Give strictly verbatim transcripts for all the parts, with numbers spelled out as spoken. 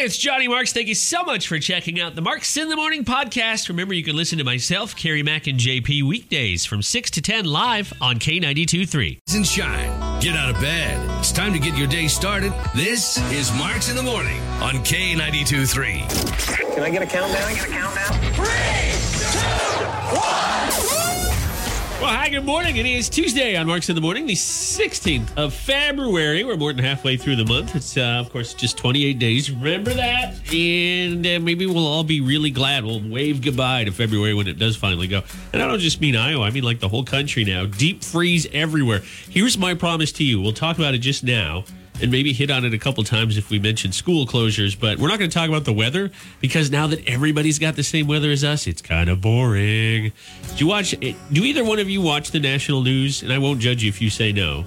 it's Johnny Marks. Thank you so much for checking out the Marks in the Morning podcast. Remember, you can listen to myself, Carrie Mack, and J P weekdays from six to ten live on K ninety-two point three. And shine. Get out of bed. It's time to get your day started. This is Marks in the Morning on K ninety-two point three. Can I get a countdown? I get a countdown? three, two, one. Well, hi, good morning. It is Tuesday on Marks in the Morning, the sixteenth of February. We're more than halfway through the month. It's, uh, of course, just twenty-eight days. Remember that. And uh, maybe we'll all be really glad. We'll wave goodbye to February when it does finally go. And I don't just mean Iowa. I mean, like, the whole country now. Deep freeze everywhere. Here's my promise to you. We'll talk about it just now and maybe hit on it a couple times if we mention school closures. But we're not going to talk about the weather, because now that everybody's got the same weather as us, it's kind of boring. Do you watch it? Do either one of you watch the national news? And I won't judge you if you say no.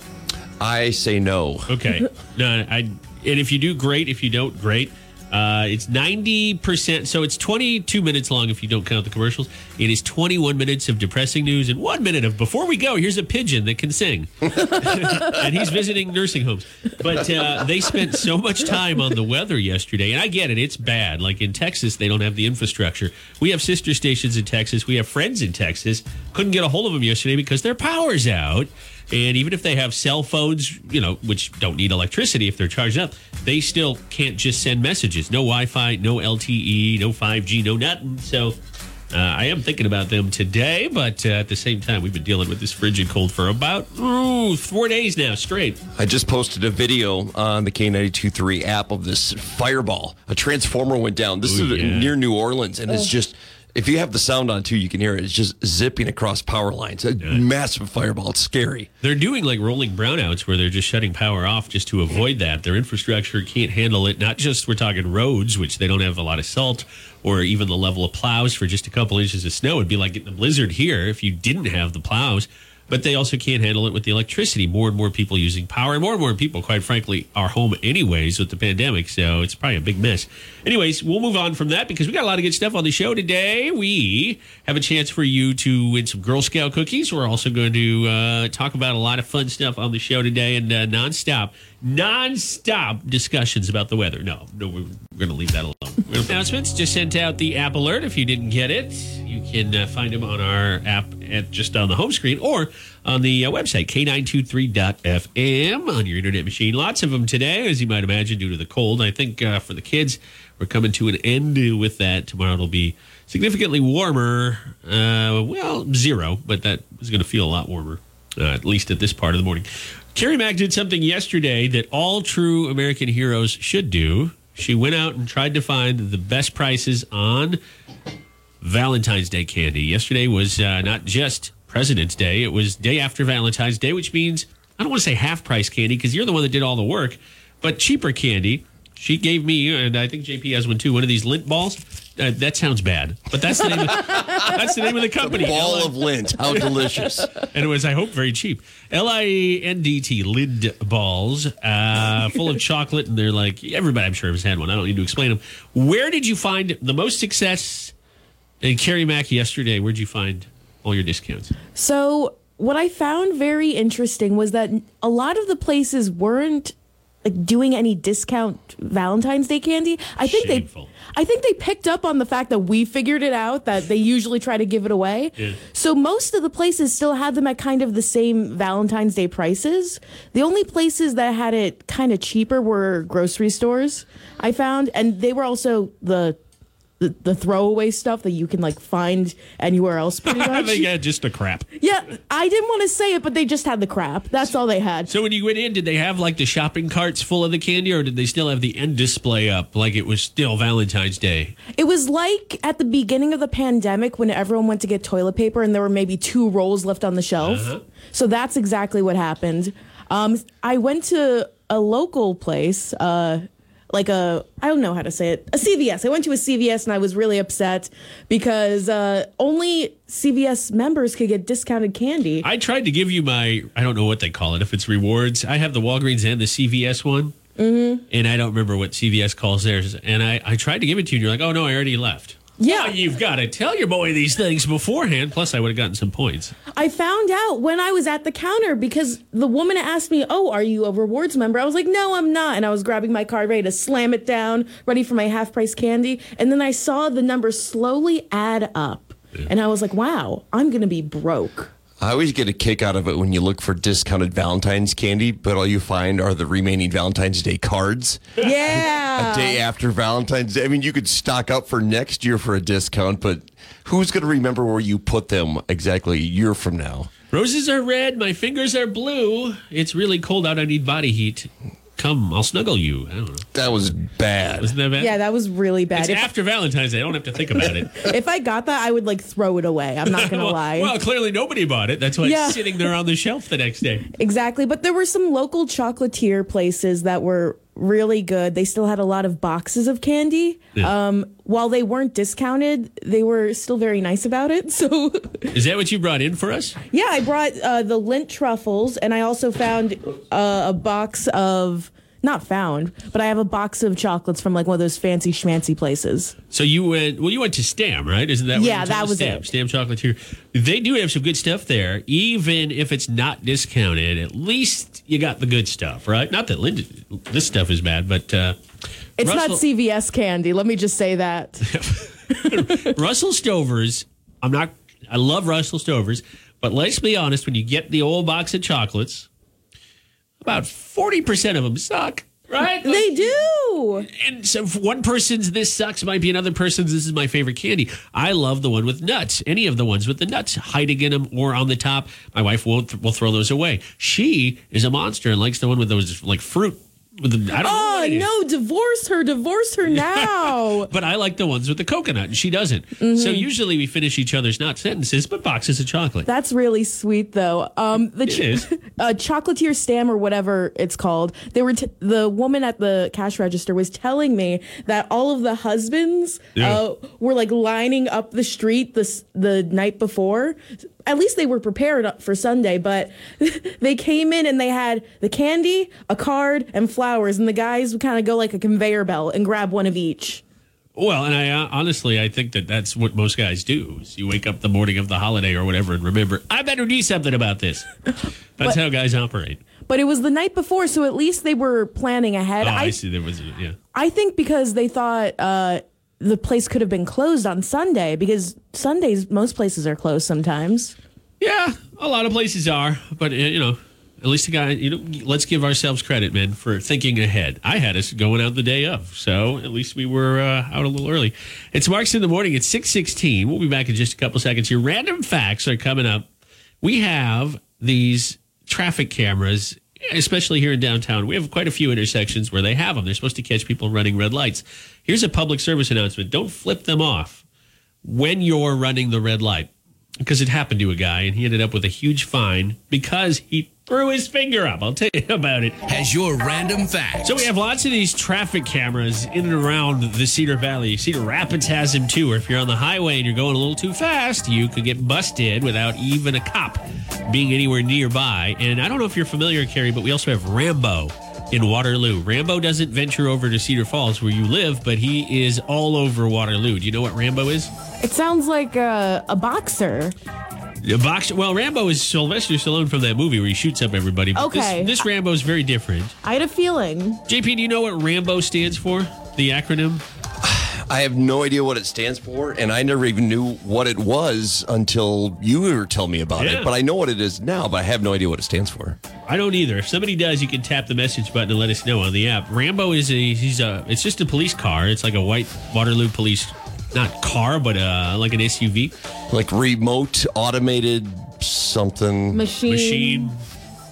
I say no. Okay. No, I. And if you do, great. If you don't, great. Uh, it's ninety percent. So it's twenty-two minutes long if you don't count the commercials. It is twenty-one minutes of depressing news and one minute of before we go, here's a pigeon that can sing. And he's visiting nursing homes. But uh, they spent so much time on the weather yesterday. And I get it. It's bad. Like in Texas, they don't have the infrastructure. We have sister stations in Texas. We have friends in Texas. Couldn't get a hold of them yesterday because their power's out. And even if they have cell phones, you know, which don't need electricity if they're charged up, they still can't just send messages. No Wi-Fi, no L T E, no five G, no nothing. So uh, I am thinking about them today. But uh, at the same time, we've been dealing with this frigid cold for about ooh, four days now straight. I just posted a video on the K ninety-two point three app of this fireball. A transformer went down. This ooh, is yeah. near New Orleans. And oh. it's just... If you have the sound on, too, you can hear it. It's just zipping across power lines. A nice. Massive fireball. It's scary. They're doing, like, rolling brownouts where they're just shutting power off just to avoid that. Their infrastructure can't handle it. Not just we're talking roads, which they don't have a lot of salt, or even the level of plows for just a couple inches of snow. It'd be like getting a blizzard here if you didn't have the plows. But they also can't handle it with the electricity. More and more people using power, and more and more people, quite frankly, are home anyways with the pandemic. So it's probably a big mess. Anyways, we'll move on from that because we got a lot of good stuff on the show today. We have a chance for you to win some Girl Scout cookies. We're also going to uh, talk about a lot of fun stuff on the show today and uh, nonstop, nonstop discussions about the weather. No, no, we're going to leave that alone. Announcements just sent out the app alert. If you didn't get it, you can uh, find them on our app at just on the home screen or on the uh, website, K nine two three dot F M, on your internet machine. Lots of them today, as you might imagine, due to the cold. I think uh, for the kids, we're coming to an end with that. Tomorrow it'll be significantly warmer. Uh, well, zero, but that is going to feel a lot warmer, uh, at least at this part of the morning. Carrie Mack did something yesterday that all true American heroes should do. She went out and tried to find the best prices on Valentine's Day candy. Yesterday was uh, not just President's Day. It was day after Valentine's Day, which means I don't want to say half price candy because you're the one that did all the work, but cheaper candy. She gave me, and I think J P has one too, one of these Lindt balls. Uh, that sounds bad, but that's the name of, that's the name of the company. The ball L- of Lindt. How delicious. And it was, I hope, very cheap. L I N D T, Lindt balls, uh, full of chocolate, and they're like, everybody I'm sure has had one. I don't need to explain them. Where did you find the most success? And Carrie Mack yesterday, where'd you find all your discounts? So what I found very interesting was that a lot of the places weren't like doing any discount Valentine's Day candy. I think Shameful. they I think they picked up on the fact that we figured it out, that they usually try to give it away. Yeah. So most of the places still had them at kind of the same Valentine's Day prices. The only places that had it kind of cheaper were grocery stores, I found, and they were also the The, the throwaway stuff that you can like find anywhere else pretty much. They got just the crap. Yeah, I didn't want to say it, but they just had the crap. That's all they had. So when you went in, did they have like the shopping carts full of the candy, or did they still have the end display up like it was still Valentine's Day? It was like at the beginning of the pandemic when everyone went to get toilet paper and there were maybe two rolls left on the shelf. Uh-huh. So that's exactly what happened. Um, I went to a local place, uh, like a, I don't know how to say it, a C V S. I went to a C V S and I was really upset because uh, only C V S members could get discounted candy. I tried to give you my, I don't know what they call it, if it's rewards. I have the Walgreens and the C V S one, mm-hmm. and I don't remember what C V S calls theirs. And I, I tried to give it to you, and you're like, oh, no, I already left. Yeah, you've got to tell your boy these things beforehand. Plus, I would have gotten some points. I found out when I was at the counter because the woman asked me, oh, are you a rewards member? I was like, no, I'm not. And I was grabbing my card, ready to slam it down, ready for my half-price candy. And then I saw the numbers slowly add up. Yeah. And I was like, wow, I'm going to be broke. I always get a kick out of it when you look for discounted Valentine's candy, but all you find are the remaining Valentine's Day cards. Yeah. A day after Valentine's Day. I mean, you could stock up for next year for a discount, but who's going to remember where you put them exactly a year from now? Roses are red. My fingers are blue. It's really cold out. I need body heat. Come, I'll snuggle you. I don't know. That was bad. Wasn't that bad? Yeah, that was really bad. It's if after I, Valentine's Day. I don't have to think about it. If I got that, I would, like, throw it away. I'm not going to well, lie. Well, clearly nobody bought it. That's why yeah. it's sitting there on the shelf the next day. Exactly. But there were some local chocolatier places that were really good. They still had a lot of boxes of candy. Yeah. Um, while they weren't discounted, they were still very nice about it. So, is that what you brought in for us? Yeah, I brought uh, the Lindt truffles, and I also found uh, a box of not found, but I have a box of chocolates from like one of those fancy schmancy places. So you went? Well, you went to Stam, right? Isn't that? What yeah, you that was Stam. It. Stam Chocolatier. They do have some good stuff there, even if it's not discounted. At least you got the good stuff, right? Not that Linda, this stuff is bad, but... Uh, it's Russell, not C V S candy. Let me just say that. Russell Stover's, I'm not... I love Russell Stover's, but let's be honest, when you get the old box of chocolates, about forty percent of them suck, right? Like, they do! And so if one person's this sucks, might be another person's this is my favorite candy. I love the one with nuts. Any of the ones with the nuts hiding in them or on the top. My wife will, th- will throw those away. She is a monster and likes the one with those like fruit. With the, I don't oh, know no, divorce her. Divorce her now. But I like the ones with the coconut, and she doesn't. Mm-hmm. So usually we finish each other's not sentences, but boxes of chocolate. That's really sweet, though. Um, the ch- it is. uh, Chocolatier Stam or whatever it's called, they were t- the woman at the cash register was telling me that all of the husbands yeah. uh, were like lining up the street the, the night before. At least they were prepared for Sunday, but they came in and they had the candy, a card, and flowers, and the guys would kind of go like a conveyor belt and grab one of each. Well, and I uh, honestly, I think that that's what most guys do. Is you wake up the morning of the holiday or whatever and remember, I better do something about this. That's but, how guys operate. But it was the night before, so at least they were planning ahead. Oh, I, I see. There was, yeah. I think because they thought... Uh, the place could have been closed on Sunday because Sundays, most places are closed sometimes. Yeah, a lot of places are. But, you know, at least the guy, you know, let's give ourselves credit, man, for thinking ahead. I had us going out the day of, so at least we were uh, out a little early. It's Marks in the Morning. It's six sixteen. We'll be back in just a couple seconds. Your random facts are coming up. We have these traffic cameras, especially here in downtown. We have quite a few intersections where they have them. They're supposed to catch people running red lights. Here's a public service announcement. Don't flip them off when you're running the red light, because it happened to a guy, and he ended up with a huge fine because he threw his finger up. I'll tell you about it. Has your random fact. So we have lots of these traffic cameras in and around the Cedar Valley. Cedar Rapids has them, too. Or if you're on the highway and you're going a little too fast, you could get busted without even a cop being anywhere nearby. And I don't know if you're familiar, Carrie, but we also have Rambo in Waterloo. Rambo doesn't venture over to Cedar Falls where you live, but he is all over Waterloo. Do you know what Rambo is? It sounds like a, a boxer. A boxer? Well, Rambo is Sylvester Stallone from that movie where he shoots up everybody. But okay. This, this Rambo is very different. I had a feeling. J P, do you know what Rambo stands for? The acronym? I have no idea what it stands for, and I never even knew what it was until you were telling me about yeah. it. But I know what it is now, but I have no idea what it stands for. I don't either. If somebody does, you can tap the message button and let us know on the app. Rambo is a, he's a, it's just a police car. It's like a white Waterloo police, not car, but uh, like an S U V. Like remote, automated something. Machine. Machine.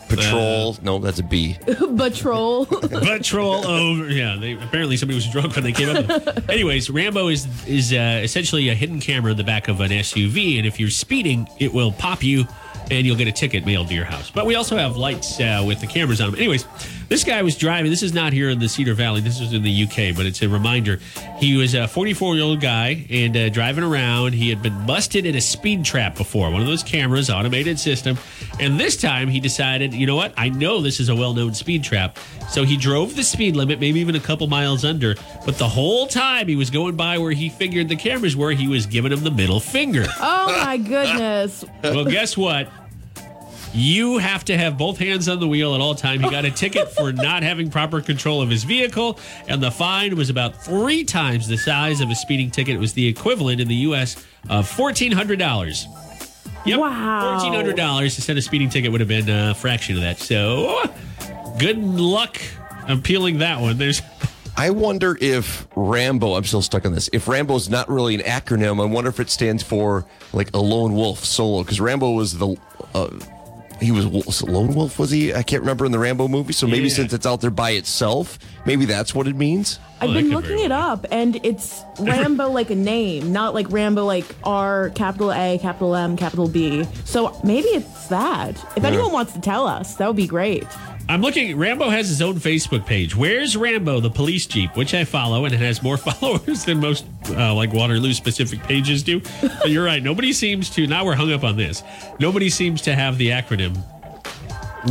Patrol. Uh, no, that's a B. Patrol. Patrol over. Yeah, they, apparently somebody was drunk when they came up. Anyways, Rambo is is uh, essentially a hidden camera in the back of an S U V, and if you're speeding, it will pop you and you'll get a ticket mailed to your house. But we also have lights uh, with the cameras on them. Anyways, this guy was driving. This is not here in the Cedar Valley. This is in the U K, but it's a reminder. He was a forty-four-year-old guy and uh, driving around. He had been busted in a speed trap before, one of those cameras, automated system. And this time he decided, you know what? I know this is a well-known speed trap. So he drove the speed limit, maybe even a couple miles under. But the whole time he was going by where he figured the cameras were, he was giving him the middle finger. Oh, my goodness. Well, guess what? You have to have both hands on the wheel at all times. He got a ticket for not having proper control of his vehicle, and the fine was about three times the size of a speeding ticket. It was the equivalent in the U S of fourteen hundred dollars. Yep, wow. fourteen hundred dollars instead of speeding ticket would have been a fraction of that. So good luck appealing that one. There's... I wonder if Rambo, I'm still stuck on this, if Rambo is not really an acronym, I wonder if it stands for like a lone wolf solo, because Rambo was the... Uh, He was, was Lone Wolf, was he? I can't remember in the Rambo movie. So maybe yeah. since it's out there by itself, maybe that's what it means. I've well, been looking it well. up, and it's Rambo like a name, not like Rambo like R, capital A, capital M, capital B. So maybe it's that. If yeah. anyone wants to tell us, that would be great. I'm looking. Rambo has his own Facebook page. Where's Rambo, the police jeep, which I follow, and it has more followers than most uh, like Waterloo-specific pages do. But you're right. Nobody seems to. Now we're hung up on this. Nobody seems to have the acronym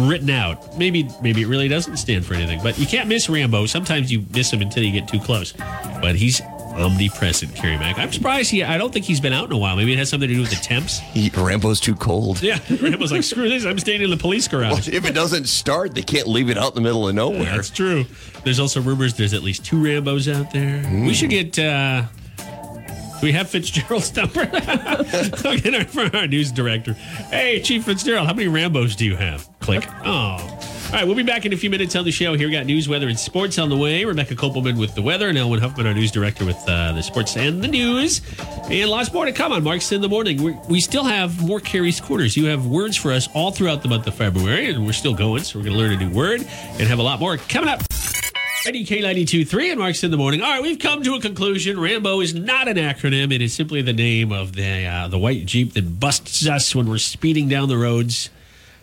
written out. Maybe, maybe it really doesn't stand for anything. But you can't miss Rambo. Sometimes you miss him until you get too close. But he's omnipresent, Carrie Mack. I'm surprised he. I don't think he's been out in a while. Maybe it has something to do with the temps. He, Rambo's too cold. Yeah, Rambo's like, screw this. I'm staying in the police garage. Well, if it doesn't start, they can't leave it out in the middle of nowhere. Yeah, that's true. There's also rumors there's at least two Rambos out there. Mm. We should get. Uh, we have Fitzgerald's number. I'll get it from our news director. Hey, Chief Fitzgerald, how many Rambos do you have? Click. Oh. All right, we'll be back in a few minutes on the show. Here we got news, weather, and sports on the way. Rebecca Kopelman with the weather and Elwin Huffman, our news director with uh, the sports and the news. And lots more to come on Marks in the Morning. We're, we still have more Carrie's Quarters. You have words for us all throughout the month of February, and we're still going, so we're going to learn a new word and have a lot more coming up. K ninety-two point three and Marks in the Morning. All right, we've come to a conclusion. Rambo is not an acronym. It is simply the name of the uh, the white Jeep that busts us when we're speeding down the roads.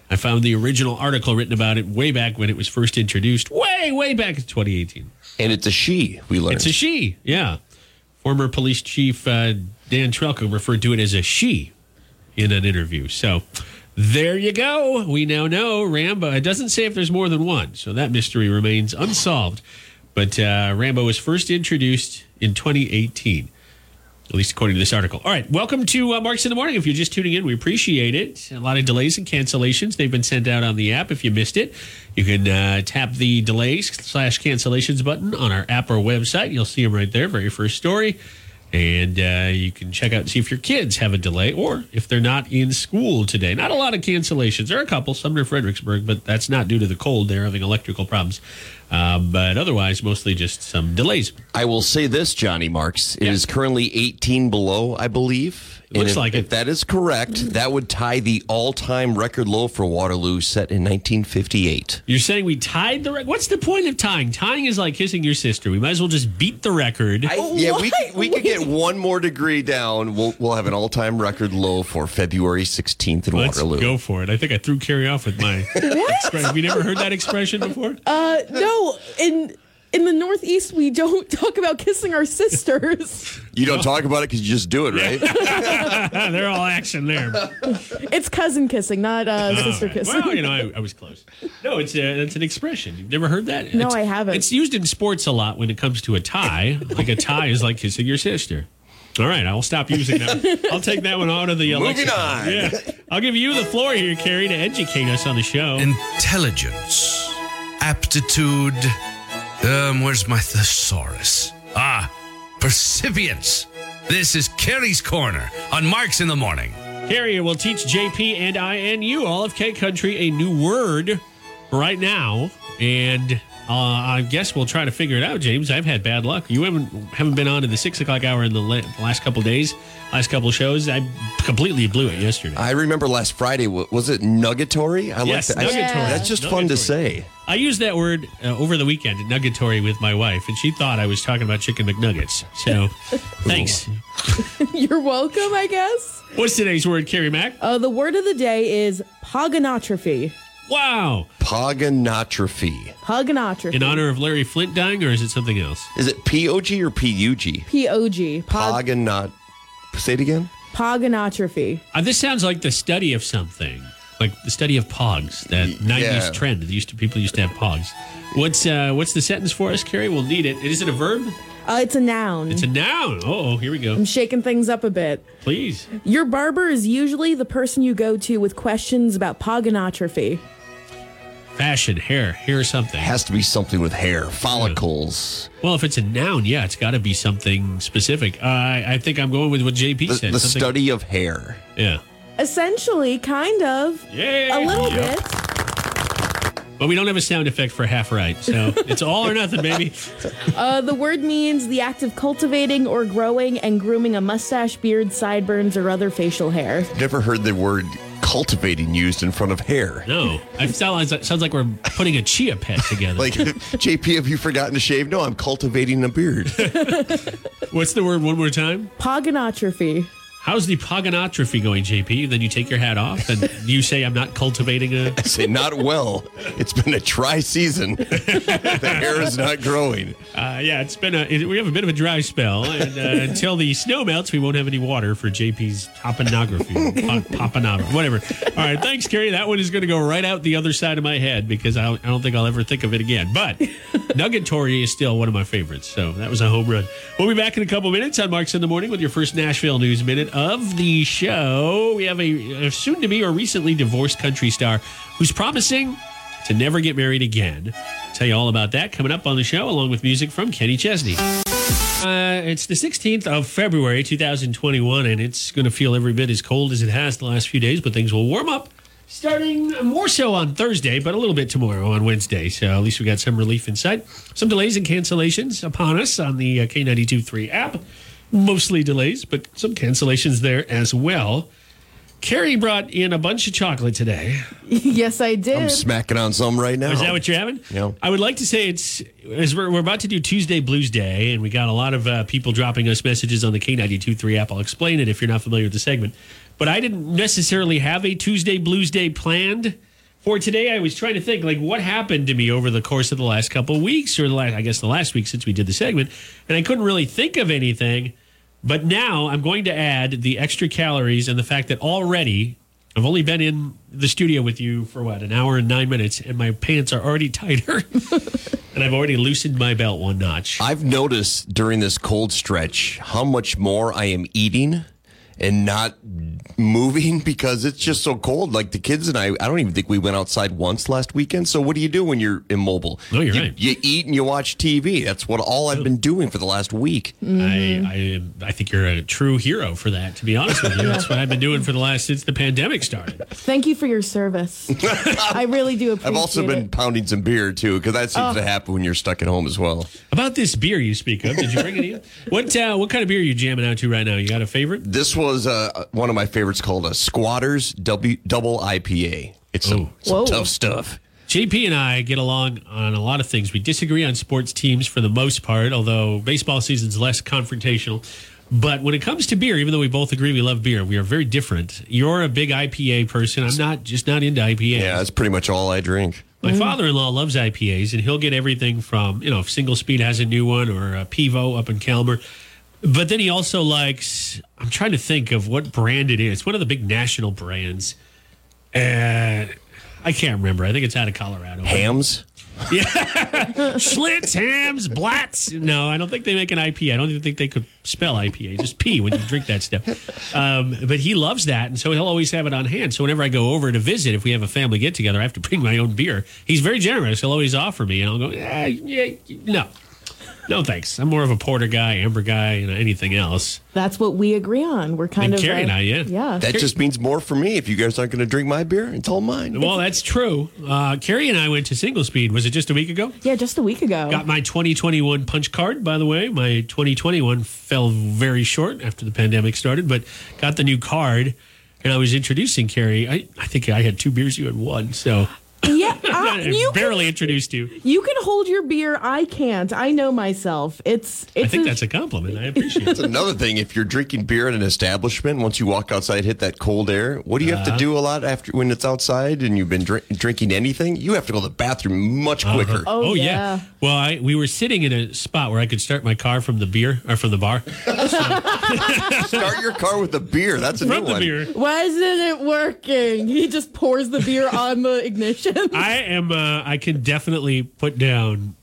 I found the original article written about it way back when it was first introduced, way, way back in twenty eighteen. And it's a she, we learned. It's a she, yeah. Former police chief uh, Dan Trelko referred to it as a she in an interview. So there you go. We now know Rambo. It doesn't say if there's more than one, so that mystery remains unsolved. But uh, Rambo was first introduced in twenty eighteen. At least according to this article. All right, welcome to uh, Marks in the Morning. If you're just tuning in, we appreciate it. A lot of delays and cancellations. They've been sent out on the app. If you missed it, you can uh, tap the delays slash cancellations button on our app or website. You'll see them right there, very first story. And uh, you can check out and see if your kids have a delay or if they're not in school today. Not a lot of cancellations. There are a couple, some near Fredericksburg, but that's not due to the cold. They're having electrical problems. Uh, but otherwise, mostly just some delays. I will say this, Johnny Marks. It yeah. is currently eighteen below, I believe. It looks if, like it. If that is correct, that would tie the all-time record low for Waterloo set in nineteen fifty-eight. You're saying we tied the record? What's the point of tying? Tying is like kissing your sister. We might as well just beat the record. I, yeah, what? we we could get one more degree down. We'll we'll have an all-time record low for February sixteenth in Let's Waterloo. Let's go for it. I think I threw Carrie off with my expression. Have you never heard that expression before? Uh, no. Oh, in in the Northeast, we don't talk about kissing our sisters. You don't talk about it because you just do it, right? They're all action there. It's cousin kissing, not uh, sister right. kissing. Well, you know, I, I was close. No, it's a, it's an expression. You've never heard that? No, it's, I haven't. It's used in sports a lot when it comes to a tie. Like a tie is like kissing your sister. All right, I'll stop using that. I'll take that one out of the election. Moving on. Yeah. I'll give you the floor here, Carrie, to educate us on the show. Intelligence. Aptitude, um, where's my thesaurus? Ah, percipience. This is Carrie's Corner on Marks in the Morning. Carrie will teach J P and I and you all of K Country a new word right now. And Uh, I guess we'll try to figure it out, James. I've had bad luck. You haven't haven't been on to the six o'clock hour in the la- last couple of days, last couple of shows. I completely blew it yesterday. I remember last Friday. Was it nuggetory? I yes, like that. nuggetory. I, that's just nuggetory. Fun to say. I used that word uh, over the weekend, nuggetory, with my wife, and she thought I was talking about chicken McNuggets. So, thanks. You're welcome, I guess. What's today's word, Carrie Mack? Uh, the word of the day is pogonotrophy. Wow. Pogonotrophy. Pogonotrophy. In honor of Larry Flint dying, or is it something else? Is it P O G or P U G? P O G. Pog- Pogonot. Say it again? Pogonotrophy. Uh, this sounds like the study of something. Like the study of pogs, that nineties yeah. trend. That used to, people used to have pogs. What's uh, what's the sentence for us, Carrie? We'll need it. Is it a verb? Uh, it's a noun. It's a noun. Oh, here we go. I'm shaking things up a bit. Please. Your barber is usually the person you go to with questions about pogonotrophy. Fashion, hair, hair something. It has to be something with hair, follicles. Well, if it's a noun, yeah, it's got to be something specific. Uh, I, I think I'm going with what J P the, said. The something. Study of hair. Yeah. Essentially, kind of. Yeah. A little yeah. bit. But we don't have a sound effect for half right, so it's all or nothing, baby. Uh, the word means the act of cultivating or growing and grooming a mustache, beard, sideburns, or other facial hair. Never heard the word cultivating used in front of hair. No. It sounds like, sounds like we're putting a chia pet together. Like, J P, have you forgotten to shave? No, I'm cultivating a beard. What's the word one more time? Pogonotrophy. How's the pogonotrophy going, J P? Then you take your hat off and you say, I'm not cultivating a... I say, not well. It's been a dry season. The hair is not growing. Uh, yeah, it's been a... It, we have a bit of a dry spell. And uh, until the snow melts, we won't have any water for J P's toponography. Poponography, whatever. All right, thanks, Carrie. That one is going to go right out the other side of my head because I don't, I don't think I'll ever think of it again. But nuggetory is still one of my favorites. So that was a home run. We'll be back in a couple minutes on Marks in the Morning with your first Nashville News Minute of the show. We have a, a soon-to-be or recently divorced country star who's promising to never get married again. I'll tell you all about that coming up on the show, along with music from Kenny Chesney. Uh, it's the sixteenth of February, two thousand twenty-one, and it's going to feel every bit as cold as it has the last few days, but things will warm up starting more so on Thursday, but a little bit tomorrow on Wednesday. So at least we got some relief in sight. Some delays and cancellations upon us on the uh, K ninety-two point three app. Mostly delays, but some cancellations there as well. Carrie brought in a bunch of chocolate today. Yes, I did. I'm smacking on some right now. Is that what you're having? Yeah. I would like to say it's, as we're, we're about to do Tuesday Blues Day, and we got a lot of uh, people dropping us messages on the K ninety-two point three app. I'll explain it if you're not familiar with the segment. But I didn't necessarily have a Tuesday Blues Day planned for today. I was trying to think, like, what happened to me over the course of the last couple of weeks, or the last, I guess the last week since we did the segment, and I couldn't really think of anything. But now I'm going to add the extra calories and the fact that already I've only been in the studio with you for, what, an hour and nine minutes, and my pants are already tighter, and I've already loosened my belt one notch. I've noticed during this cold stretch how much more I am eating and not moving because it's just so cold. Like the kids and I, I don't even think we went outside once last weekend. So what do you do when you're immobile? No, you're you, right. You eat and you watch T V. That's what all I've been doing for the last week. Mm-hmm. I, I I think you're a true hero for that, to be honest with you. That's what I've been doing for the last, since the pandemic started. Thank you for your service. I really do appreciate it. I've also been it. pounding some beer, too, because that seems oh. to happen when you're stuck at home as well. About this beer you speak of, did you bring it in? What, uh, what kind of beer are you jamming out to right now? You got a favorite? This one. was uh, one of my favorites called a Squatters w- Double I P A. It's some, some tough stuff. J P and I get along on a lot of things. We disagree on sports teams for the most part, although baseball season's less confrontational. But when it comes to beer, even though we both agree we love beer, we are very different. You're a big I P A person. I'm not just not into I P As. Yeah, that's pretty much all I drink. My mm. father-in-law loves I P As, and he'll get everything from, you know, if Single Speed has a new one, or a Pivo up in Kalmar. But then he also likes, I'm trying to think of what brand it is. One of the big national brands. Uh, I can't remember. I think it's out of Colorado. Hams? Yeah. Schlitz, Hams, Blatz. No, I don't think they make an I P A. I don't even think they could spell I P A. Just P when you drink that stuff. Um, but he loves that, and so he'll always have it on hand. So whenever I go over to visit, if we have a family get-together, I have to bring my own beer. He's very generous. He'll always offer me, and I'll go, ah, yeah, no. No, thanks. I'm more of a porter guy, amber guy, and you know, anything else. That's what we agree on. We're kind and of Carrie like, and I, yeah. yeah. That Carrie, just means more for me. If you guys aren't going to drink my beer, it's all mine. Well, that's true. Uh, Carrie and I went to Single Speed. Was it just a week ago? Yeah, just a week ago. Got my twenty twenty-one punch card, by the way. My twenty twenty-one fell very short after the pandemic started, but got the new card, and I was introducing Carrie. I, I think I had two beers, you had one, so... Yeah, I, you barely can, introduced you. You can hold your beer. I can't. I know myself. It's. it's I think a, that's a compliment. I appreciate it. It's another thing. If you're drinking beer at an establishment, once you walk outside, hit that cold air. What do you have uh, to do a lot after when it's outside and you've been drink, drinking anything? You have to go to the bathroom much quicker. Uh-huh. Oh, oh yeah. yeah. Well, I, we were sitting in a spot where I could start my car from the beer or from the bar. Start your car with the beer. That's a from new one. Beer. Why isn't it working? He just pours the beer on the ignition. I am. Uh, I can definitely put down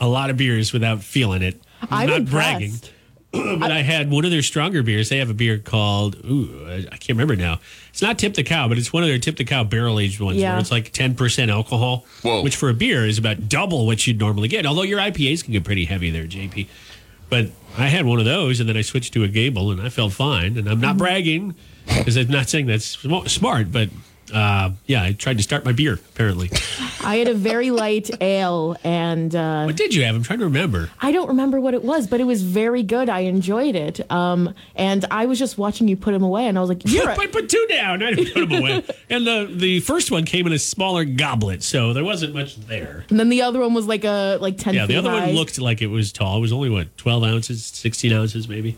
a lot of beers without feeling it. I'm, I'm not impressed. bragging, but I, I had one of their stronger beers. They have a beer called ooh, I, I can't remember now. It's not Tip the Cow, but it's one of their Tip the Cow barrel aged ones yeah. where it's like ten percent alcohol, Whoa. which for a beer is about double what you'd normally get. Although your I P As can get pretty heavy there, J P. But I had one of those, and then I switched to a Gable, and I felt fine. And I'm not mm-hmm. bragging because I'm not saying that's smart, but. Uh, yeah, I tried to start my beer, apparently. I had a very light ale. and uh, What did you have? I'm trying to remember. I don't remember what it was, but it was very good. I enjoyed it. Um, and I was just watching you put them away, and I was like, you're right. I put two down. I didn't put them away. And the, the first one came in a smaller goblet, so there wasn't much there. And then the other one was like a like ten feet high. Yeah, the other high. one looked like it was tall. It was only, what, twelve ounces, sixteen ounces maybe?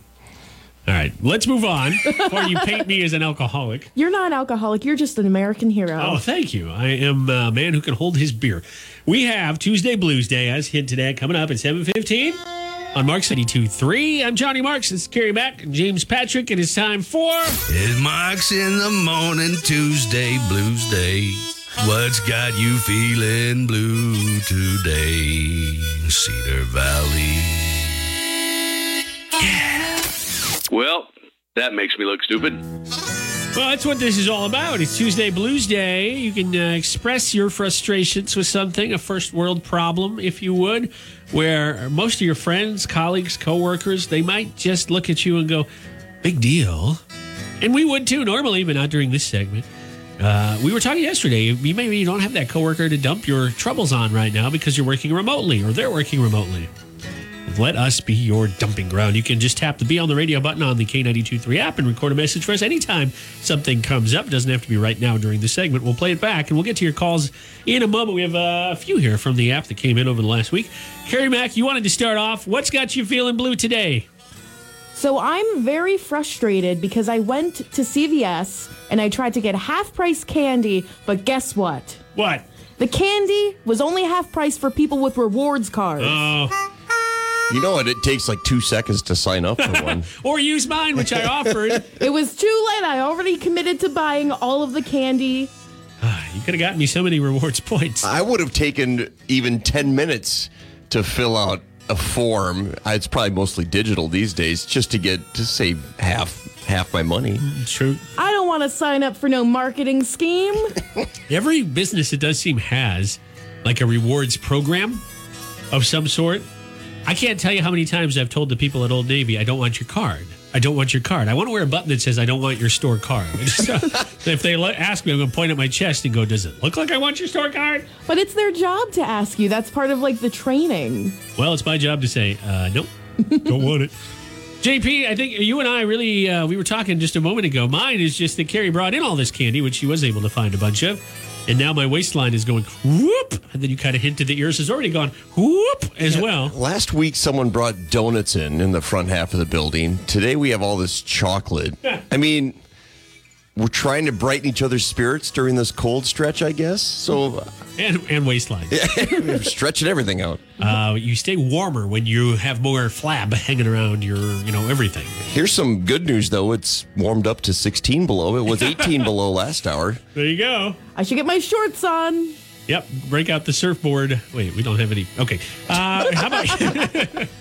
All right, let's move on before you paint me as an alcoholic. You're not an alcoholic. You're just an American hero. Oh, thank you. I am a man who can hold his beer. We have Tuesday Blues Day, as hid today, coming up at seven fifteen on Marks ninety-two point three. I'm Johnny Marks. This is Carrie Mack and James Patrick. It is time for... It's Marks in the Morning, Tuesday Blues Day. What's got you feeling blue today? Cedar Valley. Yeah. Well, that makes me look stupid. Well, that's what this is all about. It's Tuesday Blues Day. You can uh, express your frustrations with something, a first world problem, if you would, where most of your friends, colleagues, coworkers, they might just look at you and go, big deal. And we would too normally, but not during this segment. Uh, we were talking yesterday. You maybe you don't have that coworker to dump your troubles on right now because you're working remotely or they're working remotely. Let us be your dumping ground. You can just tap the Be on the Radio button on the K ninety-two point three app and record a message for us anytime something comes up. It doesn't have to be right now during the segment. We'll play it back, and we'll get to your calls in a moment. We have uh, a few here from the app that came in over the last week. Carrie Mack, you wanted to start off. What's got you feeling blue today? So I'm very frustrated because I went to C V S, and I tried to get half-price candy, but guess what? What? The candy was only half-price for people with rewards cards. Oh. You know what? It takes like two seconds to sign up for one. Or use mine, which I offered. It was too late. I already committed to buying all of the candy. You could have gotten me so many rewards points. I would have taken even ten minutes to fill out a form. It's probably mostly digital these days, just to get to save half half my money. True. I don't want to sign up for no marketing scheme. Every business, it does seem, has like a rewards program of some sort. I can't tell you how many times I've told the people at Old Navy, I don't want your card. I don't want your card. I want to wear a button that says, I don't want your store card. Just, uh, if they ask me, I'm going to point at my chest and go, does it look like I want your store card? But it's their job to ask you. That's part of, like, the training. Well, it's my job to say, uh, nope, don't want it. J P, I think you and I really, uh, we were talking just a moment ago. Mine is just that Carrie brought in all this candy, which she was able to find a bunch of. And now my waistline is going whoop, and then you kind of hinted that yours has already gone whoop as yeah. well. Last week, someone brought donuts in in the front half of the building. Today, we have all this chocolate. Yeah. I mean, we're trying to brighten each other's spirits during this cold stretch, I guess. So, and and waistline, stretching everything out. Uh, you stay warmer when you have more flab hanging around your, you know, everything. Here's some good news, though. It's warmed up to sixteen below. It was eighteen below last hour. There you go. I should get my shorts on. Yep. Break out the surfboard. Wait, we don't have any. Okay. Uh, how about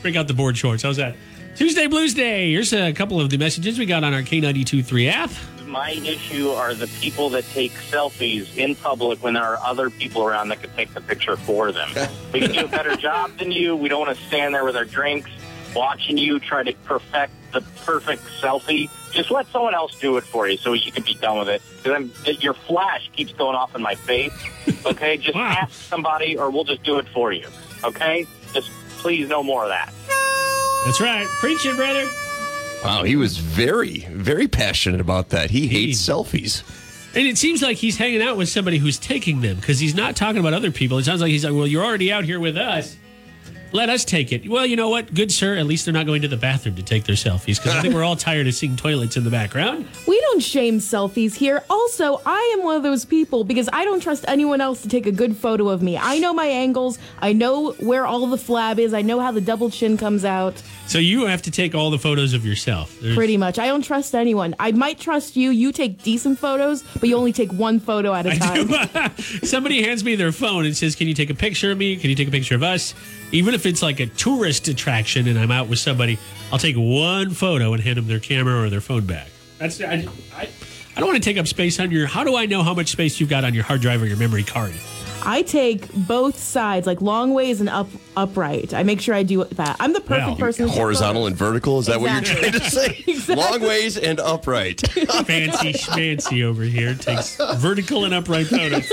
break out the board shorts? How's that? Tuesday Blues Day. Here's a couple of the messages we got on our K ninety-two point three app. my issue are the people that take selfies in public when there are other people around that could take the picture for them. We can do a better job than you. We don't want to stand there with our drinks watching you try to perfect the perfect selfie. Just let someone else do it for you so you can be done with it. Because your flash keeps going off in my face. Okay? Just wow. ask somebody or we'll just do it for you. Okay? Just please no more of that. That's right. Preach it, brother. Wow, he was very, very passionate about that. He hates he, selfies. And it seems like he's hanging out with somebody who's taking them because he's not talking about other people. It sounds like he's like, well, you're already out here with us. Let us take it. Well, you know what? Good, sir. At least they're not going to the bathroom to take their selfies because I think we're all tired of seeing toilets in the background. We don't shame selfies here. Also, I am one of those people because I don't trust anyone else to take a good photo of me. I know my angles. I know where all the flab is. I know how the double chin comes out. So you have to take all the photos of yourself. There's... Pretty much. I don't trust anyone. I might trust you. You take decent photos, but you only take one photo at a time. Somebody hands me their phone and says, can you take a picture of me? Can you take a picture of us? Even if it's like a tourist attraction and I'm out with somebody, I'll take one photo and hand them their camera or their phone back. That's I, I, I don't want to take up space on your... How do I know how much space you've got on your hard drive or your memory card? I take both sides, like long ways and up upright. I make sure I do that. I'm the perfect well, person. Horizontal and vertical? Is that exactly. what you're trying to say? Exactly. Long ways and upright. Fancy schmancy over here takes vertical and upright photos.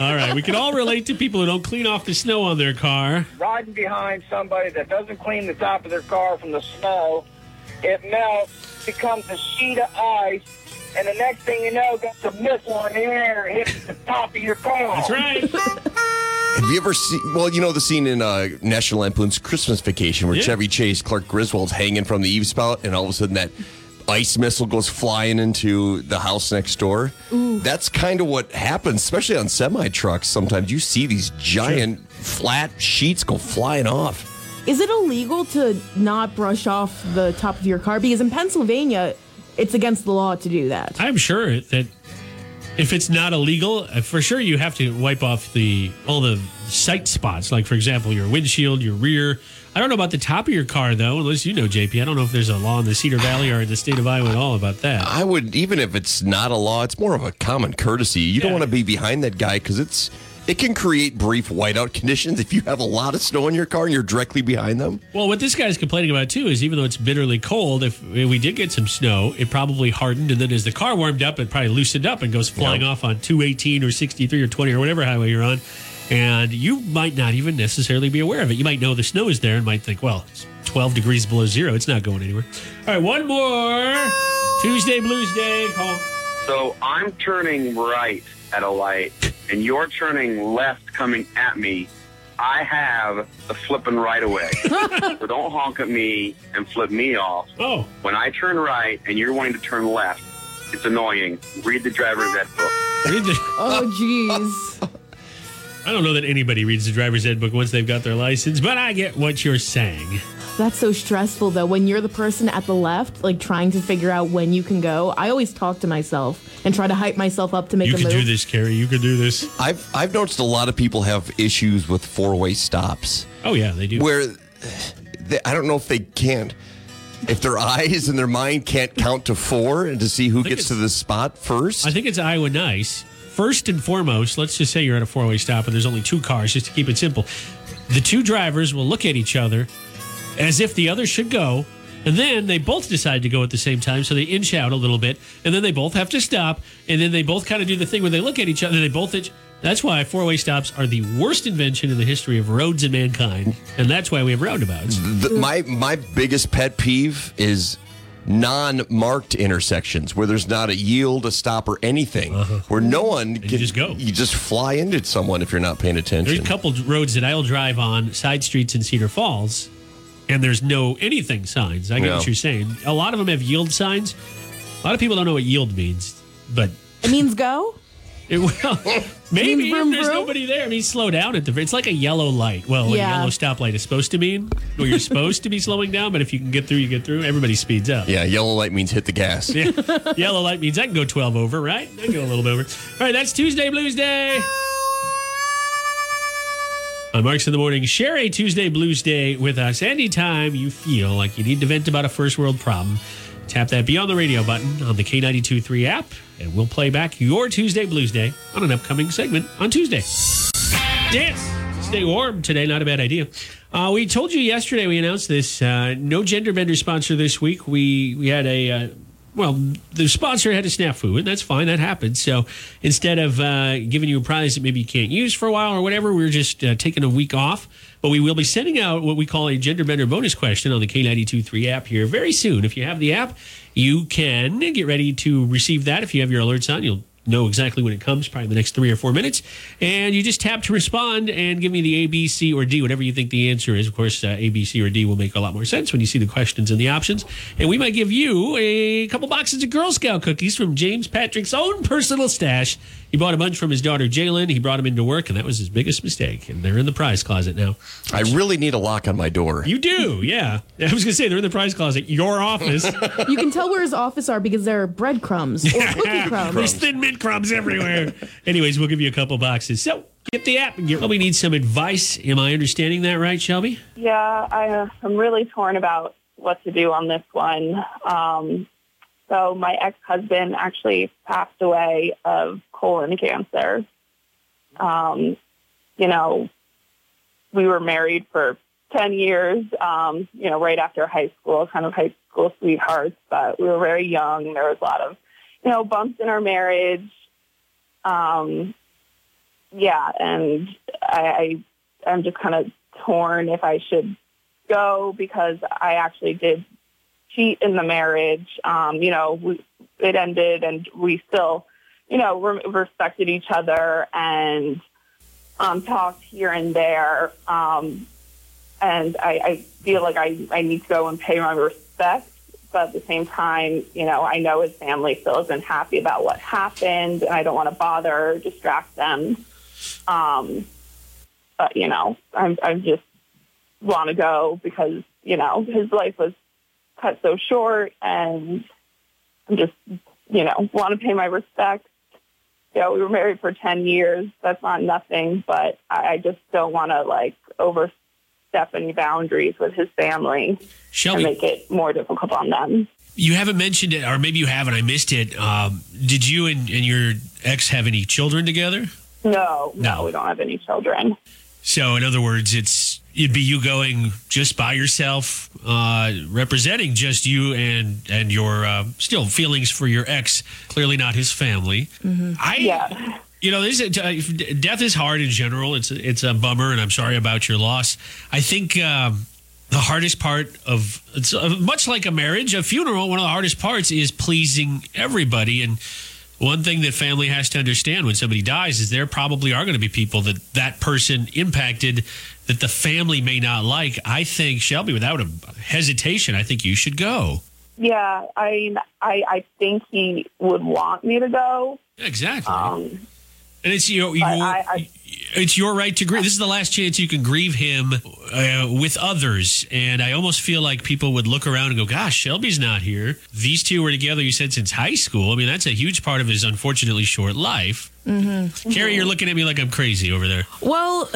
All right, we can all relate to people who don't clean off the snow on their car. Riding behind somebody that doesn't clean the top of their car from the snow, it melts, becomes a sheet of ice. And the next thing you know, got the missile in the air hits the top of your car. That's right. Have you ever seen, well, you know the scene in uh, National Lampoon's Christmas Vacation where yeah. Chevy Chase, Clark Griswold's hanging from the eavespout, and all of a sudden that ice missile goes flying into the house next door? Ooh. That's kind of what happens, especially on semi-trucks sometimes. You see these giant sure. flat sheets go flying off. Is it illegal to not brush off the top of your car? Because in Pennsylvania... it's against the law to do that. I'm sure that if it's not illegal, for sure you have to wipe off the all the sight spots. Like, for example, your windshield, your rear. I don't know about the top of your car, though, unless you know, J P. I don't know if there's a law in the Cedar Valley or in the state of Iowa at all about that. I would, even if it's not a law, it's more of a common courtesy. You yeah. don't want to be behind that guy because it's... it can create brief whiteout conditions if you have a lot of snow in your car and you're directly behind them. Well, what this guy's complaining about, too, is even though it's bitterly cold, if we did get some snow, it probably hardened. And then as the car warmed up, it probably loosened up and goes flying yep. off on two eighteen or sixty-three or twenty or whatever highway you're on. And you might not even necessarily be aware of it. You might know the snow is there and might think, well, it's twelve degrees below zero. It's not going anywhere. All right, one more. Tuesday Blues Day. Call. So I'm turning right at a light, and you're turning left coming at me. I have the flipping right away. So don't honk at me and flip me off. Oh. When I turn right and you're wanting to turn left, it's annoying. Read the driver's ed book. Read the- oh, jeez. I don't know that anybody reads the driver's ed book once they've got their license, but I get what you're saying. That's so stressful, though, when you're the person at the left, like, trying to figure out when you can go. I always talk to myself and try to hype myself up to make you a move. You can do this, Carrie. You can do this. I've I've noticed a lot of people have issues with four-way stops. Oh, yeah, they do. Where they, I don't know if they can't. If their eyes and their mind can't count to four and to see who gets to the spot first. I think it's Iowa nice. First and foremost, let's just say you're at a four-way stop and there's only two cars, just to keep it simple. The two drivers will look at each other as if the other should go, and then they both decide to go at the same time, so they inch out a little bit, and then they both have to stop, and then they both kind of do the thing where they look at each other, they both itch. That's why four-way stops are the worst invention in the history of roads and mankind, and that's why we have roundabouts. The, my, my biggest pet peeve is non-marked intersections where there's not a yield, a stop, or anything, uh-huh. where no one can, you just go. You just fly into someone if you're not paying attention. There's a couple roads that I'll drive on, side streets in Cedar Falls, and there's no anything signs. I get yeah. what you're saying. A lot of them have yield signs. A lot of people don't know what yield means, but it means go. It, well, maybe it vroom, if there's vroom. Nobody there. I mean, slow down at the. It's like a yellow light. Well, yeah. what a yellow stoplight is supposed to mean, where you're supposed to be slowing down, but if you can get through, you get through. Everybody speeds up. Yeah, yellow light means hit the gas. Yeah. Yellow light means I can go twelve over, right? I can go a little bit over. All right, that's Tuesday Blues Day. On Marks in the Morning, share a Tuesday Blues Day with us anytime you feel like you need to vent about a first world problem. Tap that Beyond the Radio button on the K ninety-two point three app, and we'll play back your Tuesday Blues Day on an upcoming segment on Tuesday. Dance! Stay warm today. Not a bad idea. Uh, we told you yesterday, we announced this, uh, no gender bender sponsor this week. We we had a... Uh, Well, the sponsor had a snafu, and that's fine. That happens. So instead of uh, giving you a prize that maybe you can't use for a while or whatever, we're just uh, taking a week off. But we will be sending out what we call a gender bender bonus question on the K ninety-two point three app here very soon. If you have the app, you can get ready to receive that. If you have your alerts on, you'll know exactly when it comes, probably the next three or four minutes. And you just tap to respond and give me the A, B, C, or D, whatever you think the answer is. Of course, uh, A, B, C, or D will make a lot more sense when you see the questions and the options. And we might give you a couple boxes of Girl Scout cookies from James Patrick's own personal stash. He bought a bunch from his daughter, Jalen. He brought them into work, and that was his biggest mistake. And they're in the prize closet now. I really need a lock on my door. You do, yeah. I was going to say, they're in the prize closet. Your office. You can tell where his office are because there are breadcrumbs or cookie crumbs. There's thin mint crumbs everywhere. Anyways, we'll give you a couple boxes. So get the app. And get. Well, we need some advice. Am I understanding that right, Shelby? Yeah, I, I'm really torn about what to do on this one. Um So my ex-husband actually passed away of colon cancer. Um, you know, we were married for ten years, um, you know, right after high school, kind of high school sweethearts, but we were very young. There was a lot of, you know, bumps in our marriage. Um, yeah, and I, I, I'm just kind of torn if I should go because I actually did cheat in the marriage. Um, you know, we, it ended and we still, you know, re- respected each other and um, talked here and there. Um, and I, I feel like I, I need to go and pay my respects. But at the same time, you know, I know his family still isn't happy about what happened. And I don't want to bother or distract them. Um, but, you know, I I just want to go because, you know, his life was cut so short, and I'm just, you know, want to pay my respects. You know, we were married for ten years. That's not nothing, but I just don't want to, like, overstep any boundaries with his family Shelby, and make it more difficult on them. You haven't mentioned it, or maybe you have and I missed it. Um, did you and, and your ex have any children together? No, no, no, we don't have any children. So, in other words, it's it'd be you going just by yourself, uh, representing just you and and your uh, still feelings for your ex. Clearly, not his family. Mm-hmm. I, yeah. you know, this uh, death is hard in general. It's it's a bummer, and I'm sorry about your loss. I think um, the hardest part of it's uh, much like a marriage, a funeral. One of the hardest parts is pleasing everybody. And one thing that family has to understand when somebody dies is there probably are going to be people that that person impacted that the family may not like. I think, Shelby, without a hesitation, I think you should go. Yeah, I mean, I, I think he would want me to go. Exactly. Um, and it's you know, you, I, I, it's your right to grieve. This is the last chance you can grieve him uh, with others. And I almost feel like people would look around and go, gosh, Shelby's not here. These two were together, you said, since high school. I mean, that's a huge part of his unfortunately short life. Mm-hmm. Carrie, you're looking at me like I'm crazy over there. Well,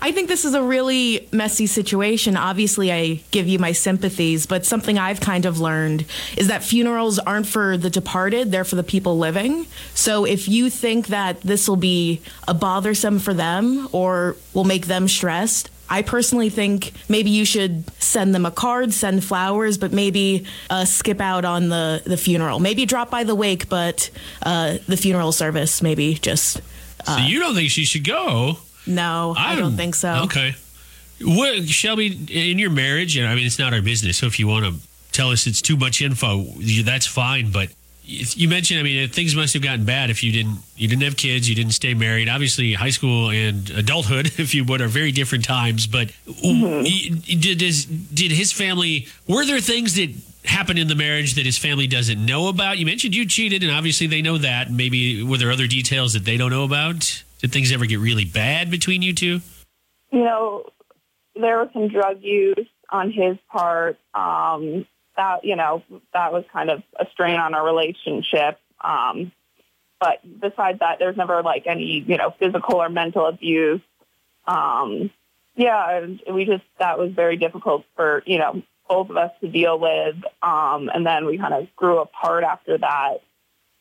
I think this is a really messy situation. Obviously, I give you my sympathies, but something I've kind of learned is that funerals aren't for the departed, they're for the people living. So if you think that this will be a bothersome for them or will make them stressed, I personally think maybe you should send them a card, send flowers, but maybe uh, skip out on the, the funeral. Maybe drop by the wake, but uh, the funeral service maybe just... Uh, so you don't think she should go? No, I'm, I don't think so. Okay. What, Shelby, in your marriage, and I mean, it's not our business, so if you want to tell us it's too much info, that's fine, but... You mentioned, I mean, things must have gotten bad if you didn't you didn't have kids, you didn't stay married. Obviously, high school and adulthood, if you would, are very different times. But mm-hmm. did his, did his family, were there things that happened in the marriage that his family doesn't know about? You mentioned you cheated, and obviously they know that. Maybe were there other details that they don't know about? Did things ever get really bad between you two? You know, there was some drug use on his part. Um That, you know, that was kind of a strain on our relationship. Um, but besides that, there's never like any, you know, physical or mental abuse. um, yeah, we just, that was very difficult for, you know, both of us to deal with. Um, and then we kind of grew apart after that.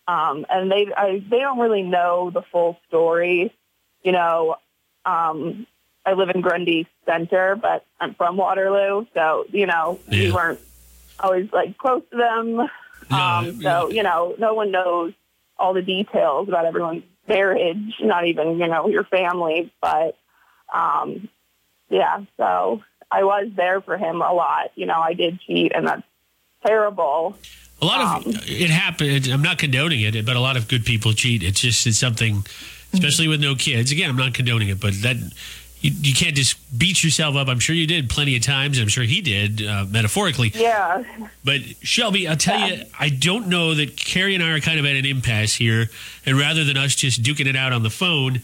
Um, and they, I, they don't really know the full story. You know, um, I live in Grundy Center, but I'm from Waterloo. So, you know, yeah. we weren't always like close to them. No, um, so, yeah. you know, no one knows all the details about everyone's marriage, not even, you know, your family. But, um, yeah, so I was there for him a lot. You know, I did cheat, and that's terrible. A lot of um, it happened. I'm not condoning it, but a lot of good people cheat. It's just it's something, especially with no kids. Again, I'm not condoning it, but that you, you can't just beat yourself up. I'm sure you did plenty of times, and I'm sure he did, uh, metaphorically. Yeah. But Shelby, I'll tell yeah. you, I don't know that Carrie and I are kind of at an impasse here. And rather than us just duking it out on the phone,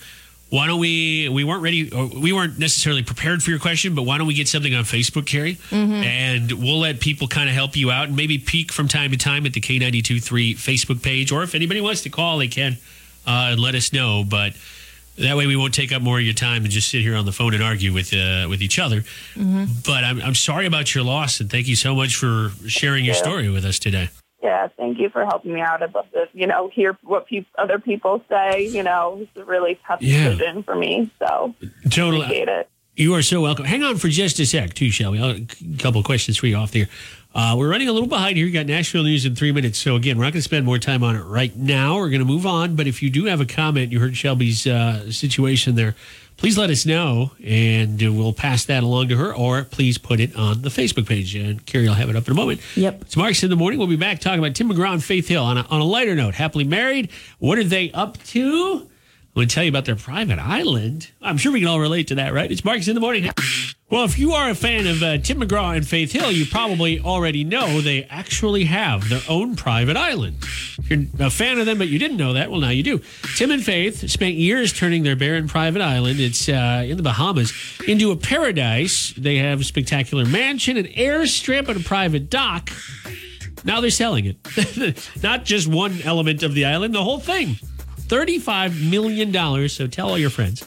why don't we, we weren't ready, or we weren't necessarily prepared for your question, but why don't we get something on Facebook, Carrie? Mm-hmm. And we'll let people kind of help you out and maybe peek from time to time at the K ninety-two point three Facebook page. Or if anybody wants to call, they can uh, and let us know. But that way we won't take up more of your time and just sit here on the phone and argue with uh, with each other. Mm-hmm. But I'm, I'm sorry about your loss, and thank you so much for sharing your story with us today. Yeah, thank you for helping me out. I'd love to, you know, hear what pe- other people say. You know, it's a really tough yeah. decision for me, so totally. Appreciate it. You are so welcome. Hang on for just a sec, too, Shelby. A couple of questions for you off the air. Uh, we're running a little behind here. You got Nashville news in three minutes, so again, we're not going to spend more time on it right now. We're going to move on, but if you do have a comment, you heard Shelby's uh, situation there, please let us know, and we'll pass that along to her, or please put it on the Facebook page, and Carrie will have it up in a moment. Yep. It's Marks in the Morning. We'll be back talking about Tim McGraw and Faith Hill. On a, on a lighter note, happily married, what are they up to? I'm going to tell you about their private island. I'm sure we can all relate to that, right? It's Marks in the Morning. Well, if you are a fan of uh, Tim McGraw and Faith Hill, you probably already know they actually have their own private island. If you're a fan of them, but you didn't know that, well, now you do. Tim and Faith spent years turning their barren private island, it's uh, in the Bahamas, into a paradise. They have a spectacular mansion, an airstrip, and a private dock. Now they're selling it. Not just one element of the island, the whole thing. thirty-five million dollars, so tell all your friends.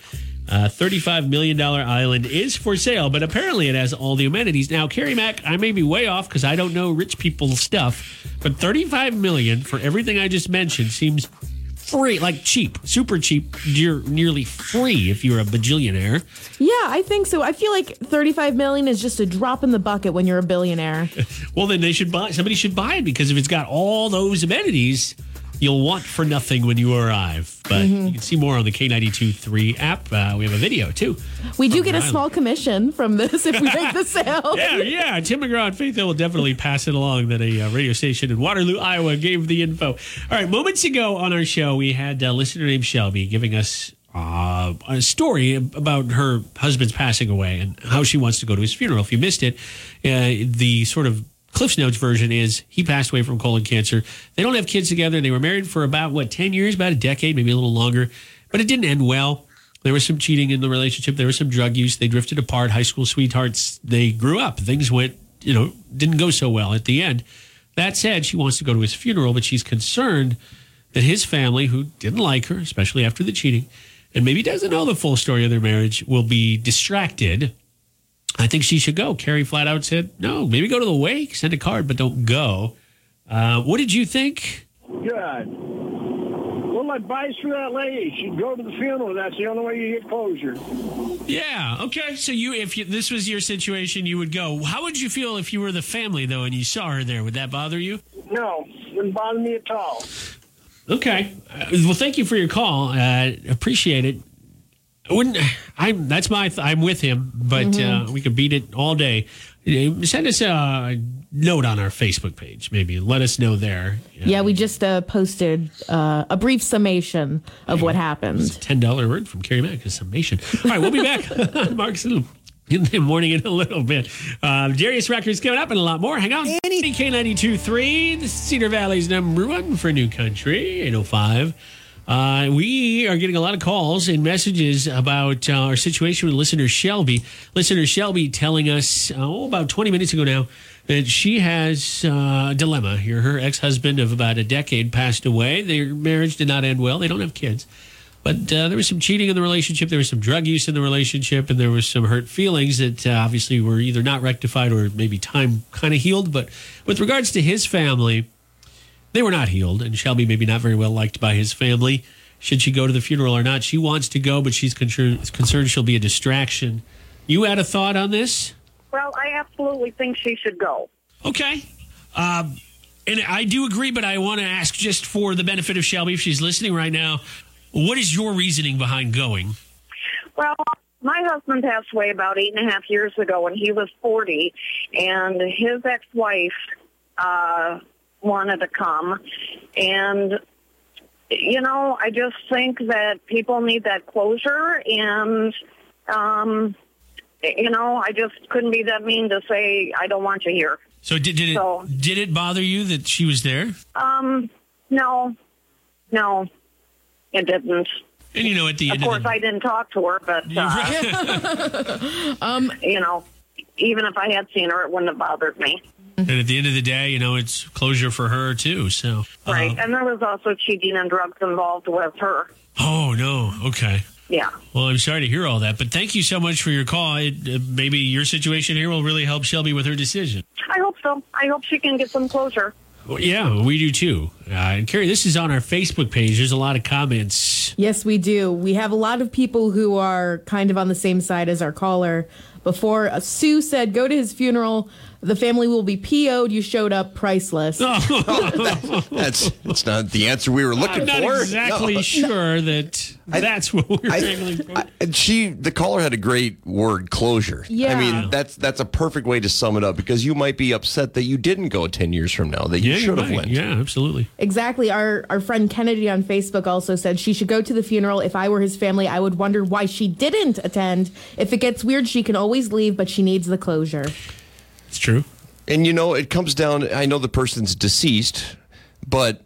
Uh, thirty-five million dollars island is for sale, but apparently it has all the amenities. Now, Carrie Mack, I may be way off because I don't know rich people stuff, but thirty-five million dollars for everything I just mentioned seems free, like cheap, super cheap, dear, nearly free if you're a bajillionaire. Yeah, I think so. I feel like thirty-five million dollars is just a drop in the bucket when you're a billionaire. Well, then they should buy. Somebody should buy it, because if it's got all those amenities, you'll want for nothing when you arrive. But mm-hmm. you can see more on the K ninety-two point three app. Uh, we have a video, too. We do get a small commission from this if we make the sale. Yeah, yeah. Tim McGraw and Faith Hill will definitely pass it along that a uh, radio station in Waterloo, Iowa gave the info. All right, moments ago on our show, we had a listener named Shelby giving us uh, a story about her husband's passing away and how she wants to go to his funeral. If you missed it, uh, the sort of Cliff's Notes version is he passed away from colon cancer. They don't have kids together. They were married for about, what, ten years, about a decade, maybe a little longer. But it didn't end well. There was some cheating in the relationship. There was some drug use. They drifted apart. High school sweethearts. They grew up. Things went, you know, didn't go so well at the end. That said, she wants to go to his funeral, but she's concerned that his family, who didn't like her, especially after the cheating, and maybe doesn't know the full story of their marriage, will be distracted. I think she should go. Carrie flat out said, no, maybe go to the wake, send a card, but don't go. Uh, what did you think? Good. Well, advice for that lady. She'd go to the funeral. That's the only way you get closure. Yeah. Okay. So you, if you, this was your situation, you would go. How would you feel if you were the family, though, and you saw her there? Would that bother you? No. It wouldn't bother me at all. Okay. Uh, well, thank you for your call. Uh, appreciate it. Wouldn't I'm? That's my. Th- I'm with him, but mm-hmm. uh, we could beat it all day. Send us a note on our Facebook page, maybe. Let us know there. Yeah, uh, we just uh, posted uh, a brief summation of what happened. It's a ten dollar word from Carrie Mack. A summation. All right, we'll be back. Marks in the Morning in a little bit. Um, Darius Records coming up and a lot more. Hang on. K ninety-two point three, the Cedar Valley's number one for new country. eight oh five. Uh, we are getting a lot of calls and messages about uh, our situation with listener Shelby. Listener Shelby telling us, oh, about twenty minutes ago now, that she has uh, a dilemma here. Her ex-husband of about a decade passed away. Their marriage did not end well. They don't have kids. But uh, there was some cheating in the relationship, there was some drug use in the relationship, and there was some hurt feelings that uh, obviously were either not rectified or maybe time kind of healed. But with regards to his family, they were not healed, and Shelby maybe not very well liked by his family. Should she go to the funeral or not? She wants to go, but she's concerned she'll be a distraction. You had a thought on this? Well, I absolutely think she should go. Okay. Um, and I do agree, but I want to ask, just for the benefit of Shelby, if she's listening right now, what is your reasoning behind going? Well, my husband passed away about eight and a half years ago, and he was forty, and his ex-wife uh, wanted to come, and... You know, I just think that people need that closure, and, um, you know, I just couldn't be that mean to say, I don't want you here. So did, did, it, so, did it bother you that she was there? Um, no, no, it didn't. And, you know, at the end of course, of the... I didn't talk to her, but, uh, um, you know, even if I had seen her, it wouldn't have bothered me. And at the end of the day, you know, it's closure for her, too. So uh, right. And there was also cheating and drugs involved with her. Oh, no. Okay. Yeah. Well, I'm sorry to hear all that, but thank you so much for your call. It, uh, maybe your situation here will really help Shelby with her decision. I hope so. I hope she can get some closure. Well, yeah, we do, too. Uh, and, Carrie, this is on our Facebook page. There's a lot of comments. Yes, we do. We have a lot of people who are kind of on the same side as our caller. Before, uh, Sue said, go to his funeral. The family will be P O'd. You showed up priceless. Oh. that, that's, that's not the answer we were looking for. I'm not for. exactly no. sure that I, that's what we were angling for. I, she, the caller had a great word, closure. Yeah. I mean, that's that's a perfect way to sum it up, because you might be upset that you didn't go ten years from now, that yeah, you should have went. Yeah, absolutely. Exactly. Our, our friend Kennedy on Facebook also said she should go to the funeral. If I were his family, I would wonder why she didn't attend. If it gets weird, she can always leave, but she needs the closure. It's true. And, you know, it comes down, I know the person's deceased, but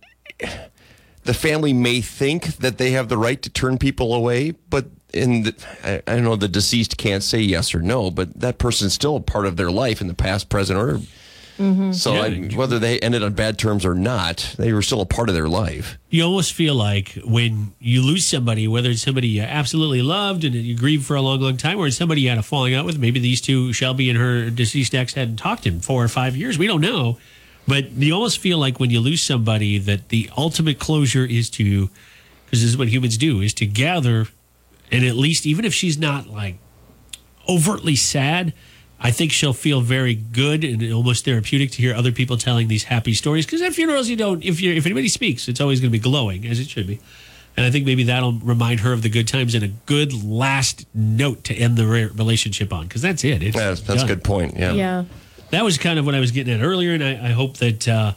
the family may think that they have the right to turn people away. But in the, I, I know the deceased can't say yes or no, but that person's still a part of their life in the past, present, or... Mm-hmm. So yeah, I, whether they ended on bad terms or not, they were still a part of their life. You almost feel like when you lose somebody, whether it's somebody you absolutely loved and you grieved for a long, long time, or it's somebody you had a falling out with, maybe these two, Shelby and her deceased ex, hadn't talked in four or five years. We don't know. But you almost feel like when you lose somebody that the ultimate closure is to, because this is what humans do, is to gather, and at least, even if she's not like overtly sad, I think she'll feel very good and almost therapeutic to hear other people telling these happy stories. Because at funerals, you don't, if you if anybody speaks, it's always going to be glowing, as it should be. And I think maybe that'll remind her of the good times and a good last note to end the relationship on. Because that's it. It's yeah, that's done. A good point. Yeah. yeah. That was kind of what I was getting at earlier. And I, I hope that, uh,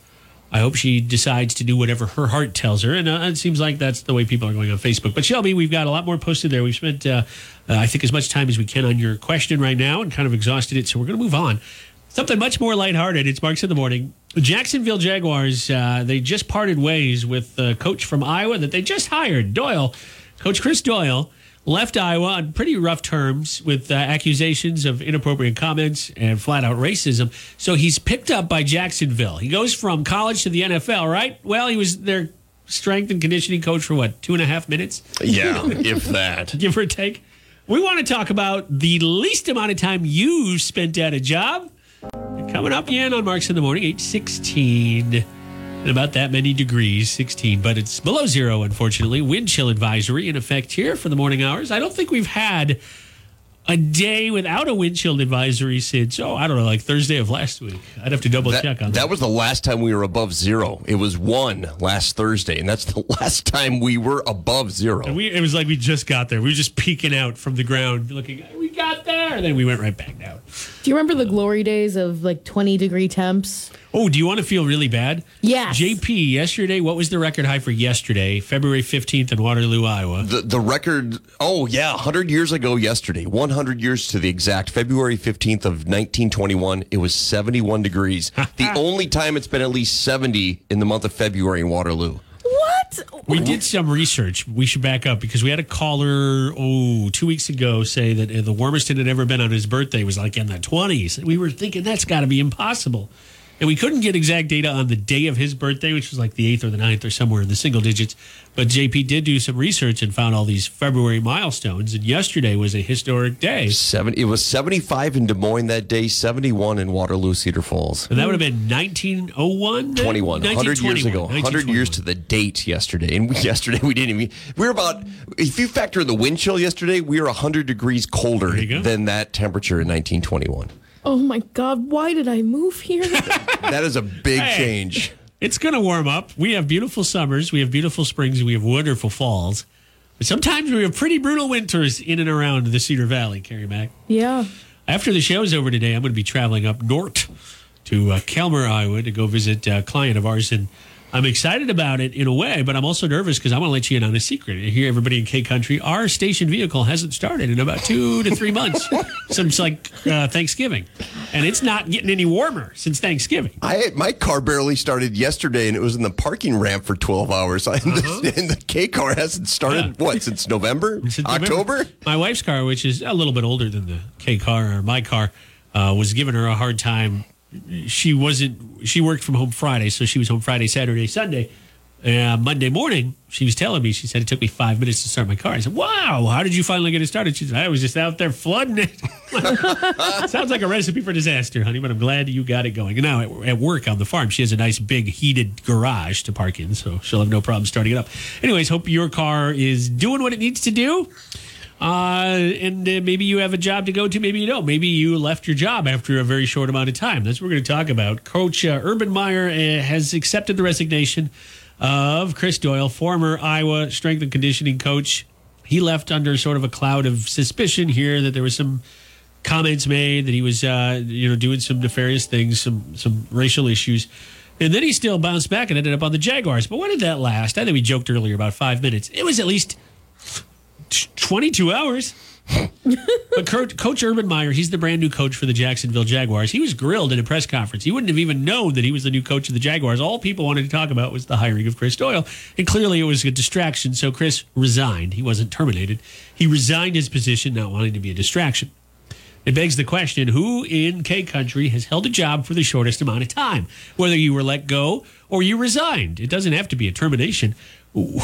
I hope she decides to do whatever her heart tells her. And uh, it seems like that's the way people are going on Facebook. But Shelby, we've got a lot more posted there. We've spent, uh, uh, I think, as much time as we can on your question right now and kind of exhausted it. So we're going to move on. Something much more lighthearted. It's Marks in the Morning. Jacksonville Jaguars, uh, they just parted ways with a coach from Iowa that they just hired, Doyle. Coach Chris Doyle left Iowa on pretty rough terms with uh, accusations of inappropriate comments and flat-out racism. So he's picked up by Jacksonville. He goes from college to the N F L, right? Well, he was their strength and conditioning coach for, what, two and a half minutes? Yeah, if that. Give or take. We want to talk about the least amount of time you spent at a job. Coming up again on Marks in the Morning, eight sixteen. And about that many degrees, sixteen, but it's below zero, unfortunately. Wind chill advisory in effect here for the morning hours. I don't think we've had a day without a wind chill advisory since, oh, I don't know, like Thursday of last week. I'd have to double that, check on that. That was the last time we were above zero. It was one last Thursday, and that's the last time we were above zero. And we, it was like we just got there. We were just peeking out from the ground looking, we got there, and then we went right back down. Do you remember the glory days of like twenty-degree temps? Oh, do you want to feel really bad? Yes. J P, yesterday, what was the record high for yesterday, February fifteenth in Waterloo, Iowa? The the record, oh, yeah, one hundred years ago yesterday, one hundred years to the exact, February fifteenth of nineteen twenty-one, it was seventy-one degrees. The only time it's been at least seventy in the month of February in Waterloo. What? We did some research. We should back up because we had a caller, oh, two weeks ago say that the warmest it had ever been on his birthday was like in the twenties. We were thinking that's got to be impossible. And we couldn't get exact data on the day of his birthday, which was like the eighth or the ninth or somewhere in the single digits. But J P did do some research and found all these February milestones. And yesterday was a historic day. seventy, it was seventy-five in Des Moines that day, seventy-one in Waterloo, Cedar Falls. And that would have been nineteen oh one? twenty-one. one hundred years ago. one hundred years to the date yesterday. And we, yesterday we didn't even... We were about... If you factor in the wind chill yesterday, we were one hundred degrees colder than that temperature in nineteen twenty-one. Oh, my God. Why did I move here? That is a big hey, change. It's going to warm up. We have beautiful summers. We have beautiful springs. We have wonderful falls. But sometimes we have pretty brutal winters in and around the Cedar Valley, Carrie Mack. Yeah. After the show's over today, I'm going to be traveling up north to uh, Kalmar, Iowa, to go visit a client of ours. And I'm excited about it in a way, but I'm also nervous because I want to let you in on a secret. Here, everybody in K Country, our station vehicle hasn't started in about two to three months since like uh, Thanksgiving. And it's not getting any warmer since Thanksgiving. I my car barely started yesterday, and it was in the parking ramp for twelve hours. Uh-huh. And the K car hasn't started, yeah. what, since November? Since October? November. My wife's car, which is a little bit older than the K car or my car, uh, was giving her a hard time. She wasn't, she worked from home Friday, so she was home Friday, Saturday, Sunday. Uh, Monday morning, she was telling me, she said, it took me five minutes to start my car. I said, wow, how did you finally get it started? She said, I was just out there flooding it. Sounds like a recipe for disaster, honey, but I'm glad you got it going. And now at, at work on the farm, she has a nice big heated garage to park in, so she'll have no problem starting it up. Anyways, hope your car is doing what it needs to do. Uh, and uh, maybe you have a job to go to. Maybe you don't. Maybe you left your job after a very short amount of time. That's what we're going to talk about. Coach uh, Urban Meyer uh, has accepted the resignation of Chris Doyle, former Iowa strength and conditioning coach. He left under sort of a cloud of suspicion here that there was some comments made that he was, uh, you know, doing some nefarious things, some some racial issues. And then he still bounced back and ended up on the Jaguars. But what did that last? I think we joked earlier about five minutes. It was at least twenty-two hours. But Coach Urban Meyer, he's the brand new coach for the Jacksonville Jaguars. He was grilled at a press conference. He wouldn't have even known that he was the new coach of the Jaguars. All people wanted to talk about was the hiring of Chris Doyle. And clearly it was a distraction, so Chris resigned. He wasn't terminated. He resigned his position, not wanting to be a distraction. It begs the question, who in K Country has held a job for the shortest amount of time? Whether you were let go or you resigned. It doesn't have to be a termination.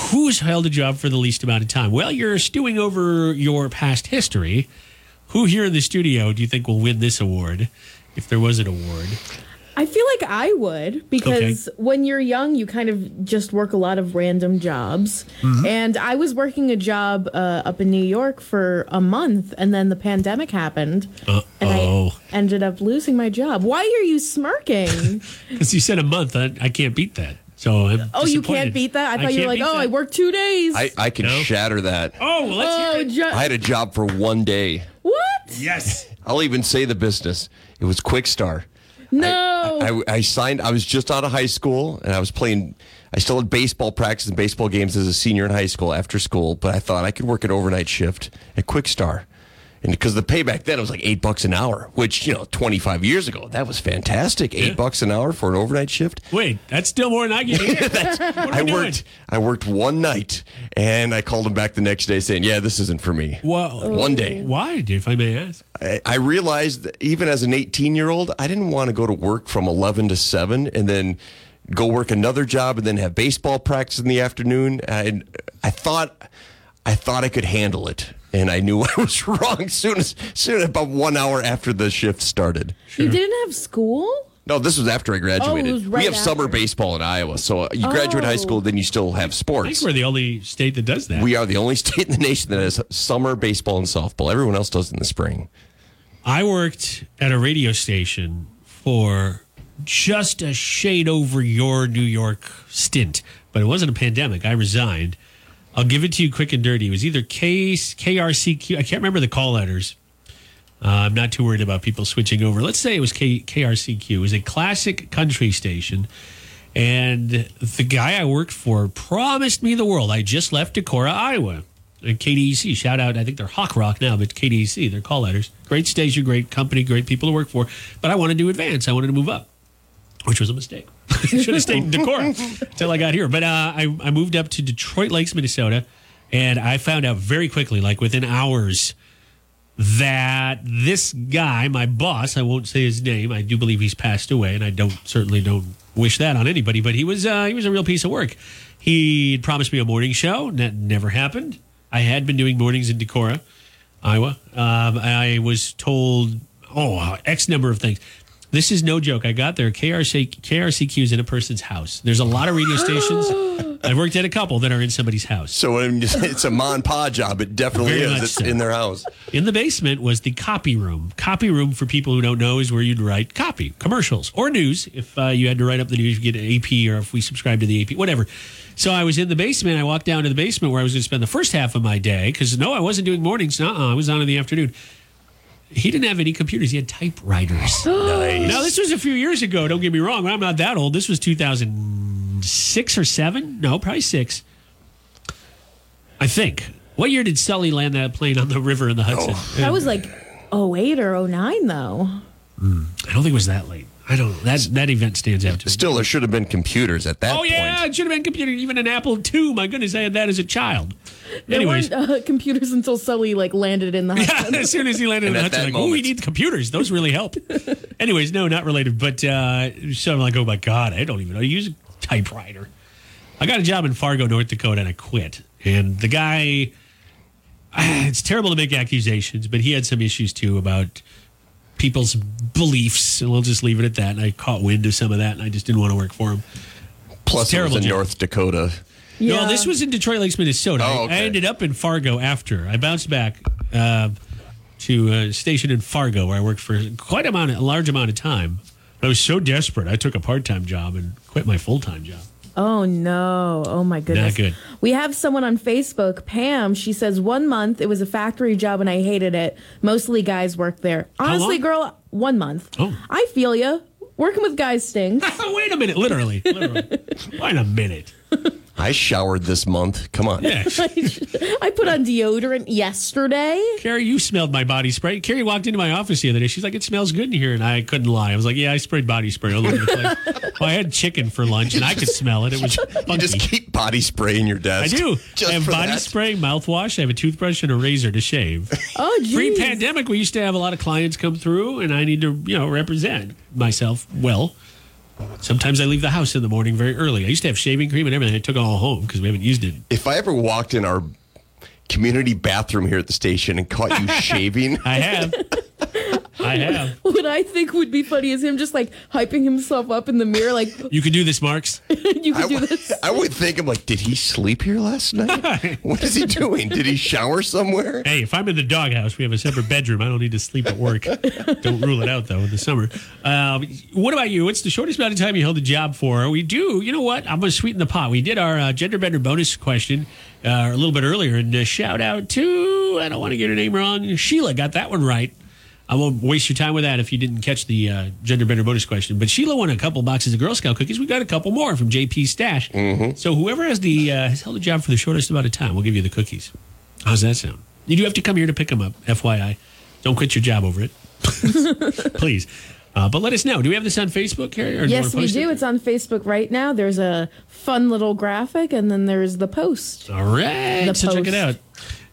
Who's held a job for the least amount of time? Well, you're stewing over your past history. Who here in the studio do you think will win this award, if there was an award? I feel like I would, because okay. when you're young, you kind of just work a lot of random jobs. Mm-hmm. And I was working a job uh, up in New York for a month, and then the pandemic happened. Uh-oh. And I ended up losing my job. Why are you smirking? Because you said a month. I, I can't beat that. So I'm oh, you can't beat that? I thought I you were like, oh, that. I worked two days. I, I can no? shatter that. Oh, well, let's oh, hear it. Jo- I had a job for one day. What? Yes. I'll even say the business. It was Quickstar. No. I, I, I signed. I was just out of high school, and I was playing. I still had baseball practice and baseball games as a senior in high school after school, but I thought I could work an overnight shift at Quickstar. And because the pay back then was like eight bucks an hour, which, you know, twenty-five years ago, that was fantastic. Eight yeah. bucks an hour for an overnight shift. Wait, that's still more than I get here. I worked, I worked one night, and I called him back the next day saying, yeah, this isn't for me. Well, one day. Why, if I may ask? I, I realized that even as an eighteen-year-old, I didn't want to go to work from eleven to seven and then go work another job and then have baseball practice in the afternoon. I, I thought... I thought I could handle it, and I knew I was wrong soon as soon about one hour after the shift started. Sure. You didn't have school? No, this was after I graduated. Oh, it was right we have after. Summer baseball in Iowa, so you oh. graduate high school, then you still have sports. I think we're the only state that does that. We are the only state in the nation that has summer baseball and softball. Everyone else does it in the spring. I worked at a radio station for just a shade over your New York stint, but it wasn't a pandemic. I resigned. I'll give it to you quick and dirty. It was either K, K R C Q. I can't remember the call letters. Uh, I'm not too worried about people switching over. Let's say it was K, K R C Q. It was a classic country station. And the guy I worked for promised me the world. I just left Decorah, Iowa. And K D E C, shout out. I think they're Hawk Rock now, but K D E C, they're call letters. Great station, great company, great people to work for. But I wanted to advance. I wanted to move up, which was a mistake. Should have stayed in Decorah until I got here. But uh, I, I moved up to Detroit Lakes, Minnesota, and I found out very quickly, like within hours, that this guy, my boss, I won't say his name. I do believe he's passed away, and I don't certainly don't wish that on anybody. But he was uh, he was a real piece of work. He promised me a morning show. That never happened. I had been doing mornings in Decorah, Iowa. Um, I was told, oh, X number of things. This is no joke. I got there. K R C Q is in a person's house. There's a lot of radio stations. I've worked at a couple that are in somebody's house. So it's a mom and pop job. It definitely Very is. It's so. In their house. In the basement was the copy room. Copy room, for people who don't know, is where you'd write copy, commercials, or news. If uh, you had to write up the news, you get an A P, or if we subscribe to the A P, whatever. So I was in the basement. I walked down to the basement where I was going to spend the first half of my day because, no, I wasn't doing mornings. Nuh-uh, I was on in the afternoon. He didn't have any computers. He had typewriters. Nice. Now, this was a few years ago. Don't get me wrong. I'm not that old. This was two thousand six or seven. No, probably six. I think. What year did Sully land that plane on the river in the Hudson? Oh. That was like oh eight or oh nine, though. Mm. I don't think it was that late. I don't. That that event stands out to me. Still, there should have been computers at that. Oh, point. Oh yeah, it should have been computers. Even an Apple two. My goodness, I had that as a child. There Anyways, weren't uh, computers until Sully like landed in the Hudson. Yeah, as soon as he landed and in the Hudson, like, moment. Oh, we need computers. Those really help. Anyways, no, not related. But uh, so I'm like, oh my God, I don't even know how to use a typewriter. I got a job in Fargo, North Dakota, and I quit. And the guy, it's terrible to make accusations, but he had some issues too about people's beliefs, and we'll just leave it at that. And I caught wind of some of that, and I just didn't want to work for him. Plus, it was in job. North Dakota. Yeah. No, this was in Detroit Lakes, Minnesota. Oh, okay. I ended up in Fargo after. I bounced back uh, to a station in Fargo where I worked for quite a, amount, a large amount of time. I was so desperate, I took a part-time job and quit my full-time job. Oh, no. Oh, my goodness. Not good. We have someone on Facebook, Pam. She says, one month, it was a factory job, and I hated it. Mostly guys worked there. Honestly, girl, one month. Oh. I feel you. Working with guys stinks. Wait a minute. Literally. Literally. Wait a minute. I showered this month. Come on. Yeah. I put on deodorant yesterday. Carrie, you smelled my body spray. Carrie walked into my office the other day. She's like, it smells good in here. And I couldn't lie. I was like, yeah, I sprayed body spray all over the place. Well, I had chicken for lunch, and I could smell it. It was funky. You just keep body spray in your desk. I do. Just I have body that. spray, mouthwash. I have a toothbrush and a razor to shave. Oh, geez. Pre-pandemic, we used to have a lot of clients come through, and I need to, you know, represent myself well. Sometimes I leave the house in the morning very early. I used to have shaving cream and everything. I took it all home because we haven't used it. If I ever walked in our community bathroom here at the station and caught you shaving. I have. I have. What I think would be funny is him just like hyping himself up in the mirror like. You can do this, Marks. You can I, do this. I would think, I'm like, did he sleep here last night? What is he doing? Did he shower somewhere? Hey, if I'm in the doghouse, we have a separate bedroom. I don't need to sleep at work. Don't rule it out, though, in the summer. Um, what about you? What's the shortest amount of time you held a job for? We do. You know what? I'm going to sweeten the pot. We did our uh, gender bender bonus question uh, a little bit earlier. And uh, shout out to, I don't want to get her name wrong, Sheila got that one right. I won't waste your time with that if you didn't catch the uh, gender bender bonus question. But Sheila won a couple boxes of Girl Scout cookies. We got a couple more from J P's stash. Mm-hmm. So whoever has the uh, has held a job for the shortest amount of time, we'll give you the cookies. How's that sound? You do have to come here to pick them up, F Y I. Don't quit your job over it. Please. Uh, but let us know. Do we have this on Facebook, Carrie? Or yes, do we do. It? It's on Facebook right now. There's a fun little graphic, and then there's the post. All right. The so post. Check it out.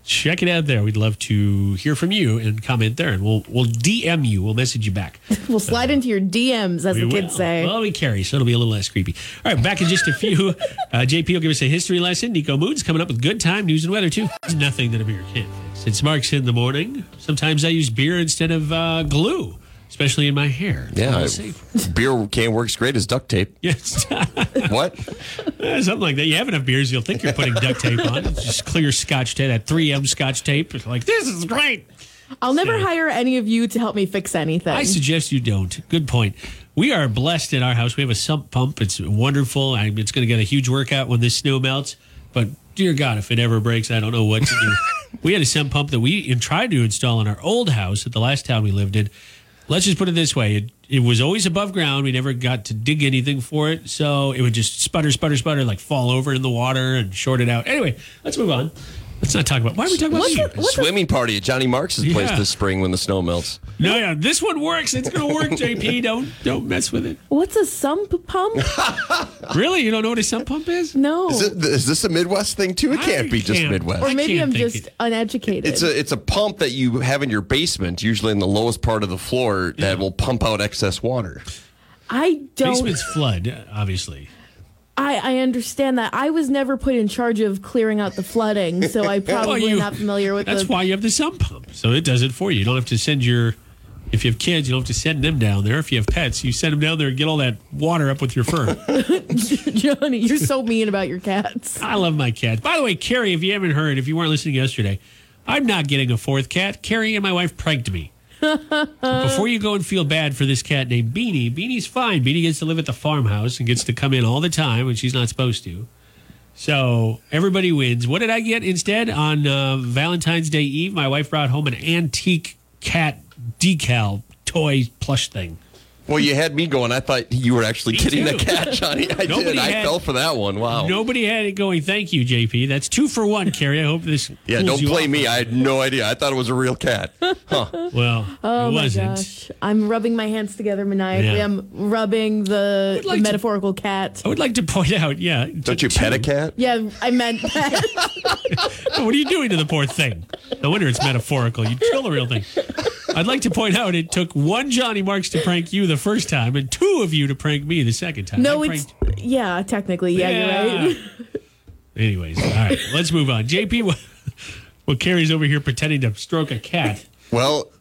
Check it out there. We'd love to hear from you and comment there. And we'll we'll D M you. We'll message you back. We'll slide uh, into your D Ms, as the kids say. Well, we carry, so it'll be a little less creepy. All right, back in just a few. Uh, J P will give us a history lesson. Nico Moon's coming up with good time, news, and weather, too. There's nothing that a beer can't fix. It's Marks in the Morning. Sometimes I use beer instead of uh, glue, especially in my hair. Yeah, I, beer can works great as duct tape. Yes. What? Something like that. You have enough beers, you'll think you're putting duct tape on. It's just clear scotch tape, that three M scotch tape. It's like, this is great. I'll so, never hire any of you to help me fix anything. I suggest you don't. Good point. We are blessed in our house. We have a sump pump. It's wonderful. I, it's going to get a huge workout when this snow melts. But dear God, if it ever breaks, I don't know what to do. We had a sump pump that we tried to install in our old house at the last town we lived in. Let's just put it this way. It, it was always above ground. We never got to dig anything for it. So it would just sputter, sputter, sputter, like fall over in the water and short it out. Anyway, let's move on. Let's not talk about. Why are we talking about what's the, what's swimming the, party at Johnny Marks' yeah. place this spring when the snow melts? No, yeah, this one works. It's going to work, J P. Don't don't mess with it. What's a sump pump? Really? You don't know what a sump pump is? No. Is, it, is this a Midwest thing too? It can't I be just Midwest. Or maybe I'm just it. uneducated. It's a it's a pump that you have in your basement, usually in the lowest part of the floor, yeah. that will pump out excess water. I don't. Basements flood, obviously. I, I understand that. I was never put in charge of clearing out the flooding, so I probably well, you, not familiar with that's the... That's why you have the sump pump. So it does it for you. You don't have to send your... If you have kids, you don't have to send them down there. If you have pets, you send them down there and get all that water up with your fur. Johnny, you're so mean about your cats. I love my cats. By the way, Carrie, if you haven't heard, if you weren't listening yesterday, I'm not getting a fourth cat. Carrie and my wife pranked me. Before you go and feel bad for this cat named Beanie, Beanie's fine. Beanie gets to live at the farmhouse and gets to come in all the time when she's not supposed to. So everybody wins. What did I get instead? On uh, Valentine's Day Eve, my wife brought home an antique cat decal toy plush thing. Well, you had me going. I thought you were actually me getting too. the cat, Johnny. I nobody did. Had, I fell for that one. Wow. Nobody had it going. Thank you, J P. That's two for one, Carrie. I hope this. Yeah, don't play me. I had no idea. I thought it was a real cat. Huh. Well, oh it wasn't. My gosh. I'm rubbing my hands together maniacally. Yeah. I'm rubbing the, like the metaphorical to, cat. I would like to point out, yeah. Don't you two. pet a cat? Yeah, I meant pet. What are you doing to the poor thing? No wonder it's metaphorical. You kill the real thing. I'd like to point out it took one Johnny Marks to prank you the first time and two of you to prank me the second time. No, I it's... Pranked... Yeah, technically. Yeah, yeah, you're right. Anyways, all right. Let's move on. J P, well, well, Carrie's over here pretending to stroke a cat. Well,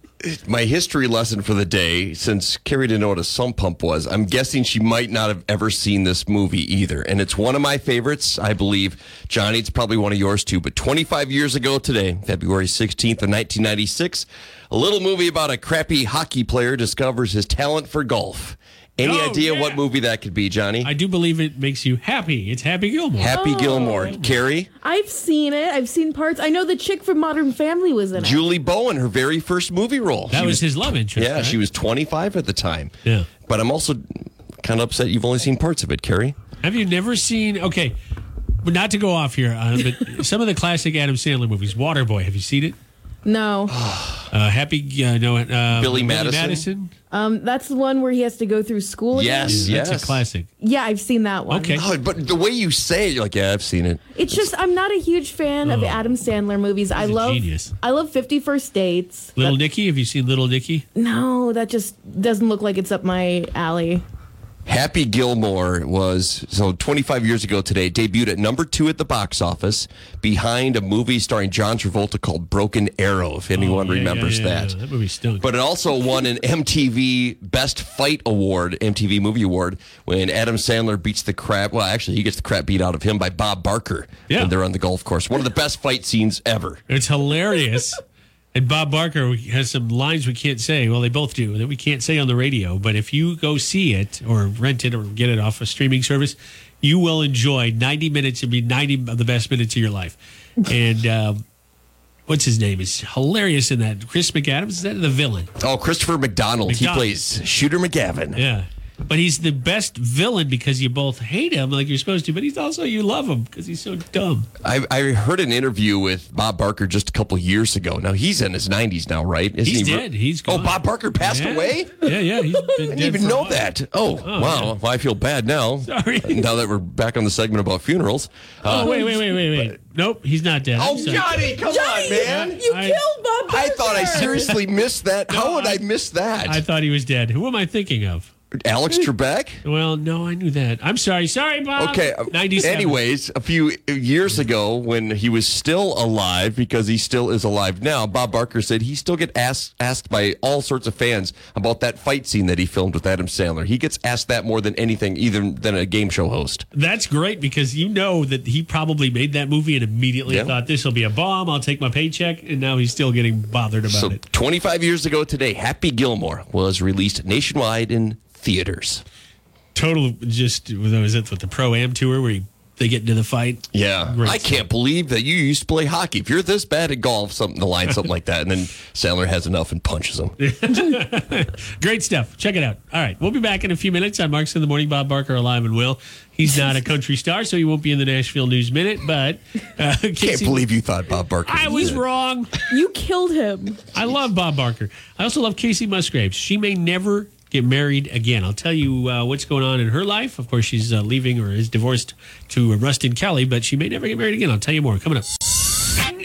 my history lesson for the day, since Carrie didn't know what a sump pump was, I'm guessing she might not have ever seen this movie either. And it's one of my favorites, I believe. Johnny, it's probably one of yours too. But twenty-five years ago today, February sixteenth of nineteen ninety-six, a little movie about a crappy hockey player discovers his talent for golf. Any oh, idea yeah. what movie that could be, Johnny? I do believe it makes you happy. It's Happy Gilmore. Happy oh. Gilmore. Carrie? I've seen it. I've seen parts. I know the chick from Modern Family was in it. Julie Bowen, her very first movie role. That was, was his love interest. Yeah, right? She was twenty-five at the time. Yeah. But I'm also kind of upset you've only seen parts of it, Carrie. Have you never seen... Okay, but not to go off here, uh, but some of the classic Adam Sandler movies. Waterboy, have you seen it? No. uh, happy, uh, no. Uh, Billy Madison. Billy Madison. Um, that's the one where he has to go through school again? Yes, yes. That's a classic. Yeah, I've seen that one. Okay. Oh, but the way you say it, you're like, yeah, I've seen it. It's just, I'm not a huge fan oh. of Adam Sandler movies. He's I love genius. I love fifty First Dates. Little that, Nicky? Have you seen Little Nicky? No, that just doesn't look like it's up my alley. Happy Gilmore was, so twenty-five years ago today, debuted at number two at the box office behind a movie starring John Travolta called Broken Arrow, if anyone oh, yeah, remembers yeah, yeah, that. Yeah, that movie stunk. But it also won an M T V Best Fight Award, M T V Movie Award, when Adam Sandler beats the crap, well, actually, he gets the crap beat out of him by Bob Barker yeah. when they're on the golf course. One of the best fight scenes ever. It's hilarious. And Bob Barker has some lines we can't say. Well, they both do that we can't say on the radio. But if you go see it or rent it or get it off a streaming service, you will enjoy ninety minutes. It'll be ninety of the best minutes of your life. And um, what's his name? It's hilarious in that. Chris McAdams, is that the villain? Oh, Christopher McDonald. McDonald. He plays Shooter McGavin. Yeah. But he's the best villain because you both hate him like you're supposed to, but he's also, you love him because he's so dumb. I, I heard an interview with Bob Barker just a couple years ago. Now, he's in his nineties now, right? Isn't he's he dead. Re- he's gone. Oh, Bob Barker passed yeah. away? Yeah, yeah. He's been I didn't dead even for know a while. That. Oh, oh wow. Well, I feel bad now. Sorry. Now that we're back on the segment about funerals. Uh, oh, wait, wait, wait, wait, wait. But, nope, he's not dead. Oh, Johnny, come Johnny, on, man. You I, killed Bob Barker. I thought I seriously missed that. No, How would I, I miss that? I thought he was dead. Who am I thinking of? Alex Trebek? Well, no, I knew that. I'm sorry. Sorry, Bob. Okay. ninety-seven Anyways, a few years ago when he was still alive, because he still is alive now, Bob Barker said he still gets asked, asked by all sorts of fans about that fight scene that he filmed with Adam Sandler. He gets asked that more than anything, even than a game show host. That's great because you know that he probably made that movie and immediately yeah. thought this will be a bomb. I'll take my paycheck. And now he's still getting bothered about so, it. twenty-five years ago today, Happy Gilmore was released nationwide in theaters. Total, just was it with the Pro Am tour where he they get into the fight. Yeah. Great I stuff. Can't believe that you used to play hockey. If you're this bad at golf, something to line something like that. And then Sandler has enough and punches him. Great stuff. Check it out. All right. We'll be back in a few minutes on Marks in the Morning. Bob Barker, alive and will. He's not a country star, so he won't be in the Nashville News Minute, but... Uh, Casey, can't believe you thought Bob Barker... I was dead. Wrong. You killed him. I love Bob Barker. I also love Casey Musgraves. She may never get married again. I'll tell you uh, what's going on in her life. Of course, she's uh, leaving or is divorced to uh, Rustin Kelly, but she may never get married again. I'll tell you more. Coming up.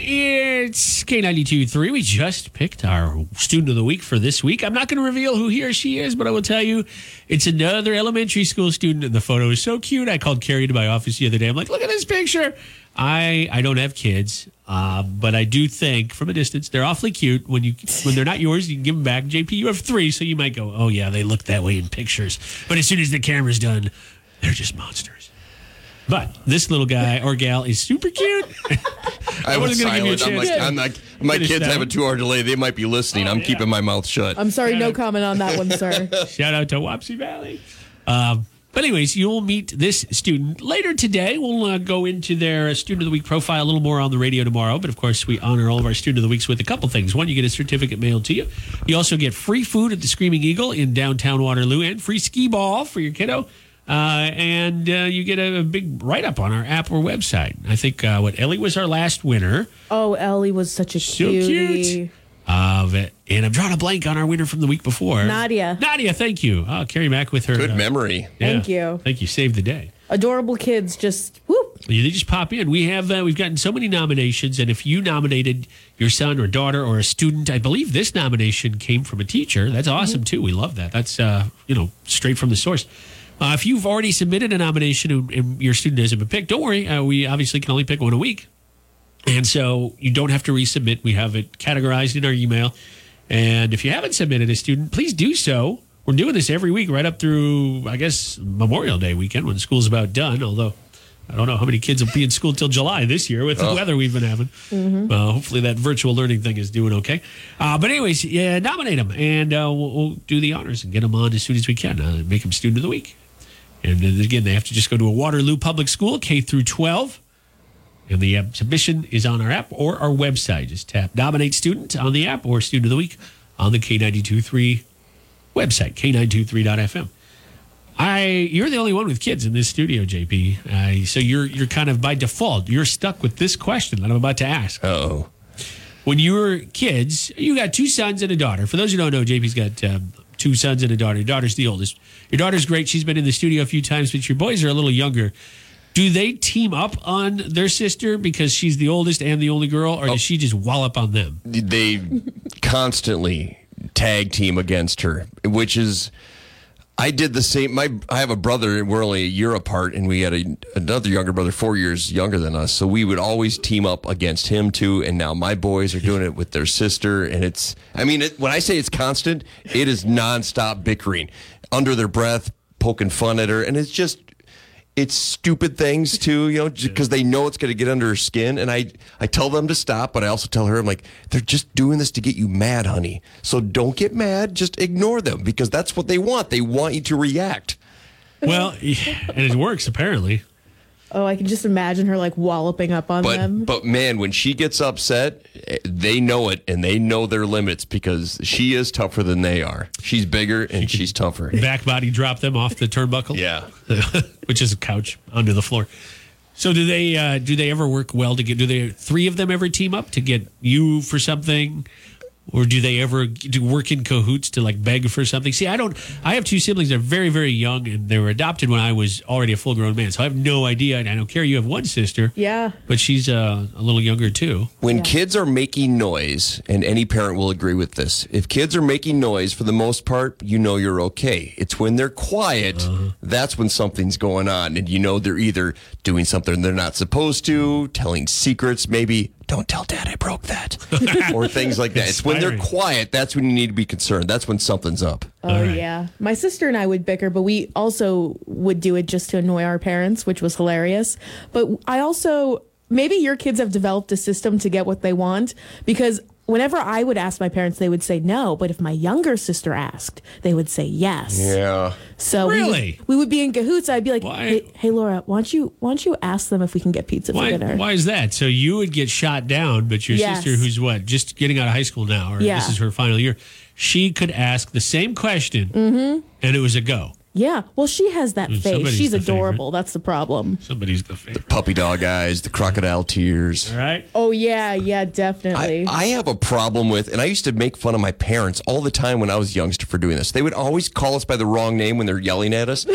It's K ninety-two point three. We just picked our student of the week for this week. I'm not going to reveal who he or she is, but I will tell you it's another elementary school student, and the photo is so cute. I called Carrie to my office the other day. I'm like, look at this picture. I, I don't have kids, uh, but I do think from a distance they're awfully cute. When you when they're not yours, you can give them back. J P, you have three, so you might go, oh, yeah, they look that way in pictures. But as soon as the camera's done, they're just monsters. But this little guy or gal is super cute. I, I was silent. Give you a I'm like, I'm like, my Finish kids have a two-hour delay. They might be listening. Oh, I'm yeah. keeping my mouth shut. I'm sorry, Shout no out. comment on that one, sir. Shout out to Wapsie Valley. Um, But anyways, you'll meet this student later today. We'll uh, go into their Student of the Week profile a little more on the radio tomorrow. But, of course, we honor all of our Student of the Weeks with a couple things. One, you get a certificate mailed to you. You also get free food at the Screaming Eagle in downtown Waterloo and free skee ball for your kiddo. Uh, and uh, you get a, a big write-up on our app or website. I think, uh, what, Ellie was our last winner. Oh, Ellie was such a so cutie. So cute. Of it. And I'm drawing a blank on our winner from the week before. Nadia. Nadia, thank you. Oh, Carrie Mack with her. Good uh, memory. Yeah. Thank you. Thank you. Saved the day. Adorable kids just, whoop. They just pop in. We have, uh, we've gotten so many nominations. And if you nominated your son or daughter or a student, I believe this nomination came from a teacher. That's awesome, mm-hmm. too. We love that. That's, uh, you know, straight from the source. Uh, if you've already submitted a nomination and your student hasn't been picked, don't worry. Uh, we obviously can only pick one a week. And so you don't have to resubmit. We have it categorized in our email. And if you haven't submitted a student, please do so. We're doing this every week right up through, I guess, Memorial Day weekend when school's about done. Although I don't know how many kids will be in school till July this year with oh. the weather we've been having. Mm-hmm. Uh, hopefully that virtual learning thing is doing okay. Uh, but anyways, yeah, nominate them. And uh, we'll, we'll do the honors and get them on as soon as we can. Uh, make them Student of the Week. And again, they have to just go to a Waterloo public school, K through twelve. And the uh, submission is on our app or our website. Just tap Nominate Student on the app or Student of the Week on the K ninety-two point three website, K nine two three dot F M. I, you're the only one with kids in this studio, J P. Uh, so you're you're kind of by default, you're stuck with this question that I'm about to ask. Uh-oh. When you were kids, you got two sons and a daughter. For those who don't know, J P's got um, two sons and a daughter. Your daughter's the oldest. Your daughter's great. She's been in the studio a few times, but your boys are a little younger. Do they team up on their sister because she's the oldest and the only girl, or oh. does she just wallop on them? They constantly tag team against her, which is, I did the same. My I have a brother, we're only a year apart, and we had a, another younger brother, four years younger than us. So we would always team up against him, too. And now my boys are doing it with their sister. And it's, I mean, it, when I say it's constant, it is nonstop bickering under their breath, poking fun at her. And it's just, it's stupid things, too, you know, because they know it's going to get under her skin. And I, I tell them to stop, but I also tell her, I'm like, they're just doing this to get you mad, honey. So don't get mad. Just ignore them because that's what they want. They want you to react. Well, and it works, apparently. Oh, I can just imagine her, like, walloping up on but, them. But, man, when she gets upset, they know it, and they know their limits because she is tougher than they are. She's bigger, and she she's tougher. Back body drop them off the turnbuckle? Yeah. Which is a couch under the floor. So do they uh, do they ever work well to get? Do they three of them ever team up to get you for something? Or do they ever do work in cahoots to, like, beg for something? See, I don't. I have two siblings that are very, very young, and they were adopted when I was already a full-grown man. So I have no idea. And I don't care. You have one sister. Yeah. But she's uh, a little younger, too. When yeah. kids are making noise, and any parent will agree with this, if kids are making noise, for the most part, you know you're okay. It's when they're quiet, uh-huh. that's when something's going on. And you know they're either doing something they're not supposed to, telling secrets, maybe. Don't tell Dad I broke that. Or things like that. Inspiring. It's when they're quiet, that's when you need to be concerned. That's when something's up. Oh, right. Yeah. My sister and I would bicker, but we also would do it just to annoy our parents, which was hilarious. But I also, maybe your kids have developed a system to get what they want, because whenever I would ask my parents, they would say no. But if my younger sister asked, they would say yes. Yeah. So really, we, we would be in cahoots. I'd be like, hey, hey, Laura, why don't you why don't you ask them if we can get pizza why, for dinner? Why is that? So you would get shot down, but your yes. sister, who's what, just getting out of high school now, or yeah. this is her final year, she could ask the same question, mm-hmm. and it was a go. Yeah, well, she has that face. Somebody's She's adorable. Favorite. That's the problem. Somebody's the favorite. The puppy dog eyes, the crocodile tears. All right. Oh, yeah, yeah, definitely. I, I have a problem with, and I used to make fun of my parents all the time when I was a youngster for doing this. They would always call us by the wrong name when they're yelling at us.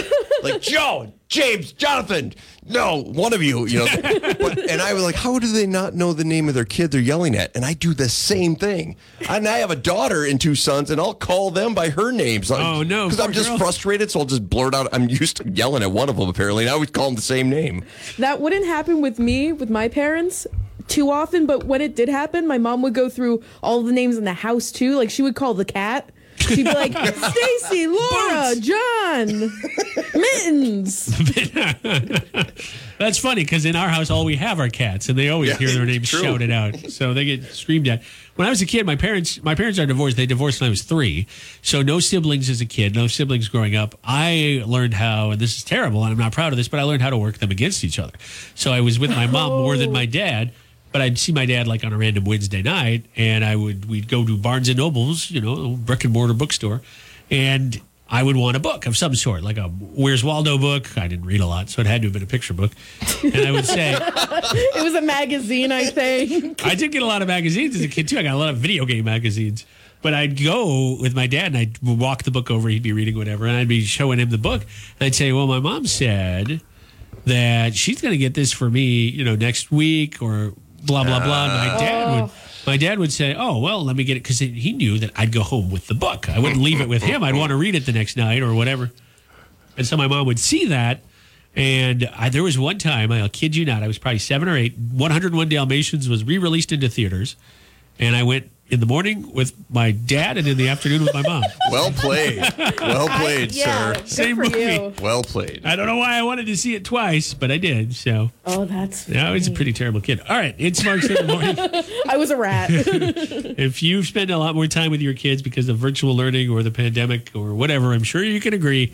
Like, Joe, James, Jonathan, no, one of you, you know. But, and I was like, how do they not know the name of their kid they're yelling at? And I do the same thing. And I have a daughter and two sons, and I'll call them by her names. Like, oh, no. Because I'm just girl. frustrated, so I'll just blurt out. I'm used to yelling at one of them, apparently, and I always call them the same name. That wouldn't happen with me, with my parents, too often. But when it did happen, my mom would go through all the names in the house, too. Like, she would call the cat. She'd be like, Stacy, Laura, Boots. John, Mittens. That's funny, because in our house, all we have are cats, and they always yeah, hear their names true. shouted out. So they get screamed at. When I was a kid, my parents my parents are divorced. They divorced when I was three. So no siblings as a kid, no siblings growing up. I learned how, and this is terrible, and I'm not proud of this, but I learned how to work them against each other. So I was with my mom oh. more than my dad. But I'd see my dad like on a random Wednesday night, and I would we'd go to Barnes and Noble's, you know, brick and mortar bookstore, and I would want a book of some sort, like a Where's Waldo book. I didn't read a lot, so it had to have been a picture book. And I would say... It was a magazine, I think. I did get a lot of magazines as a kid, too. I got a lot of video game magazines. But I'd go with my dad, and I'd walk the book over. He'd be reading whatever, and I'd be showing him the book. And I'd say, well, my mom said that she's going to get this for me, you know, next week or... blah, blah, blah. Uh, my dad would my dad would say, oh, well, let me get it. Because he knew that I'd go home with the book. I wouldn't leave it with him. I'd want to read it the next night or whatever. And so my mom would see that. And I, there was one time, I'll kid you not, I was probably seven or eight. one oh one Dalmatians was re-released into theaters. And I went in the morning with my dad and in the afternoon with my mom. Well played. Well played, I, yeah, sir. Same movie. You. Well played. I don't know why I wanted to see it twice, but I did. So. Oh, that's funny. I was a pretty terrible kid. All right. It's Marks in the Morning. I was a rat. If you spend a lot more time with your kids because of virtual learning or the pandemic or whatever, I'm sure you can agree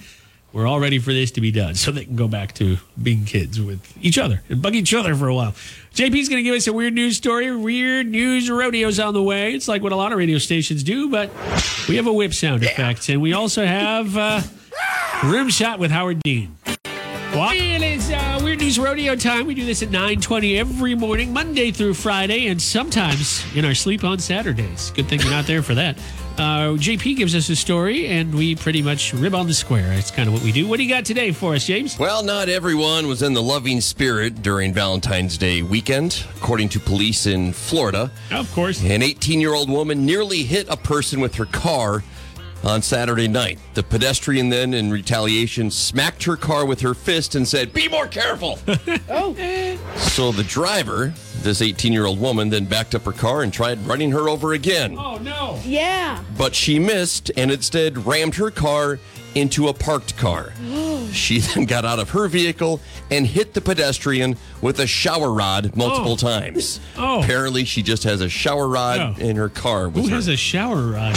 we're all ready for this to be done so they can go back to being kids with each other and bug each other for a while. J P's going to give us a weird news story. Weird news rodeo's on the way. It's like what a lot of radio stations do, but we have a whip sound effect. And we also have uh, Room Shot with Howard Dean. What? It is uh, Weird News Rodeo time. We do this at nine twenty every morning, Monday through Friday, and sometimes in our sleep on Saturdays. Good thing you're not there for that. Uh, J P gives us a story, and we pretty much rib on the square. It's kind of what we do. What do you got today for us, James? Well, not everyone was in the loving spirit during Valentine's Day weekend, according to police in Florida. Of course. An eighteen-year-old woman nearly hit a person with her car on Saturday night. The pedestrian then, in retaliation, smacked her car with her fist and said, "Be more careful!" Oh. So the driver, this eighteen-year-old woman, then backed up her car and tried running her over again. Oh, no. Yeah. But she missed and instead rammed her car into a parked car. She then got out of her vehicle and hit the pedestrian with a shower rod multiple oh. times. Oh. Apparently, she just has a shower rod oh. in her car. With Who her. has a shower rod?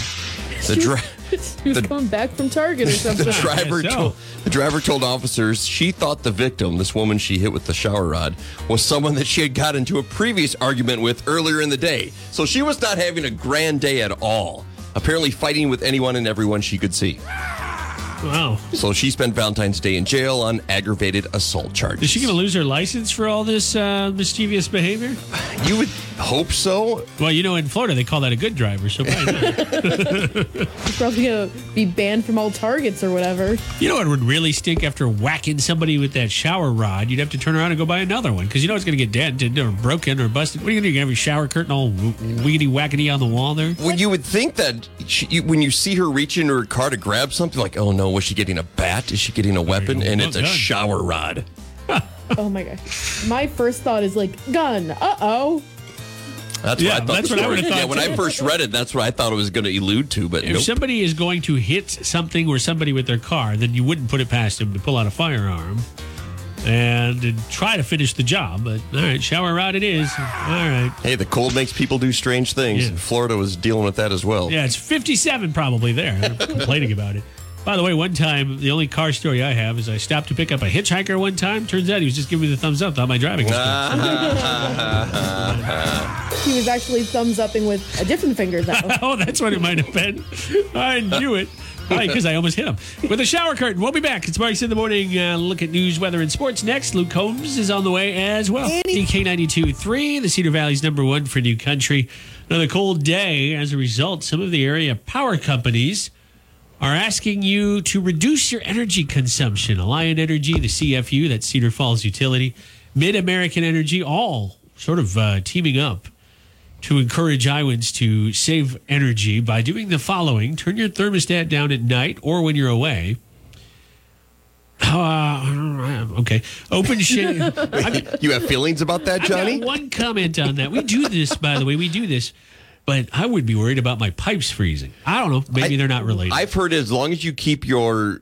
The driver. She was the, coming back from Target or something. The driver, so. told, the driver told officers she thought the victim, this woman she hit with the shower rod, was someone that she had got into a previous argument with earlier in the day. So she was not having a grand day at all, apparently fighting with anyone and everyone she could see. Wow. So she spent Valentine's Day in jail on aggravated assault charges. Is she going to lose her license for all this uh, mischievous behavior? You would hope so. Well, you know, in Florida, they call that a good driver, so probably not. She's probably going to be banned from all Targets or whatever. You know what would really stink after whacking somebody with that shower rod? You'd have to turn around and go buy another one because you know it's going to get dented or broken or busted. What are you going to do? You're going to have your shower curtain all weedy-wackety on the wall there? Well, you would think that she, you, when you see her reach into her car to grab something, like, oh, no. Was she getting a bat? Is she getting a weapon? And it's a shower rod. Oh, my gosh. My first thought is like, gun. Uh-oh. That's yeah, what I thought. That's what I would have thought. Yeah, when I first read it, that's what I thought it was going to allude to. But if nope. somebody is going to hit something or somebody with their car, then you wouldn't put it past them to pull out a firearm. and to try to finish the job. But, all right, shower rod it is. All right. Hey, the cold makes people do strange things. Yeah. Florida was dealing with that as well. Yeah, it's fifty-seven probably there. They're complaining about it. By the way, one time, the only car story I have is I stopped to pick up a hitchhiker one time. Turns out he was just giving me the thumbs up, thought my driving was good. He was actually thumbs-upping with a different finger, though. Oh, that's what it might have been. I knew it. Right, because I almost hit him. With a shower curtain, we'll be back. It's Marks in the Morning. Uh, look at news, weather, and sports next. Luke Combs is on the way as well. K ninety-two point three, the Cedar Valley's number one for new country. Another cold day. As a result, some of the area power companies are asking you to reduce your energy consumption. Alliant Energy, the C F U, that's Cedar Falls Utility, Mid-American Energy, all sort of uh, teaming up to encourage Iowans to save energy by doing the following. Turn your thermostat down at night or when you're away. Uh, okay. Open shade. I mean, you have feelings about that, Johnny? I got one comment on that. We do this, by the way. We do this. But I would be worried about my pipes freezing. I don't know. Maybe I, they're not related. I've heard as long as you keep your,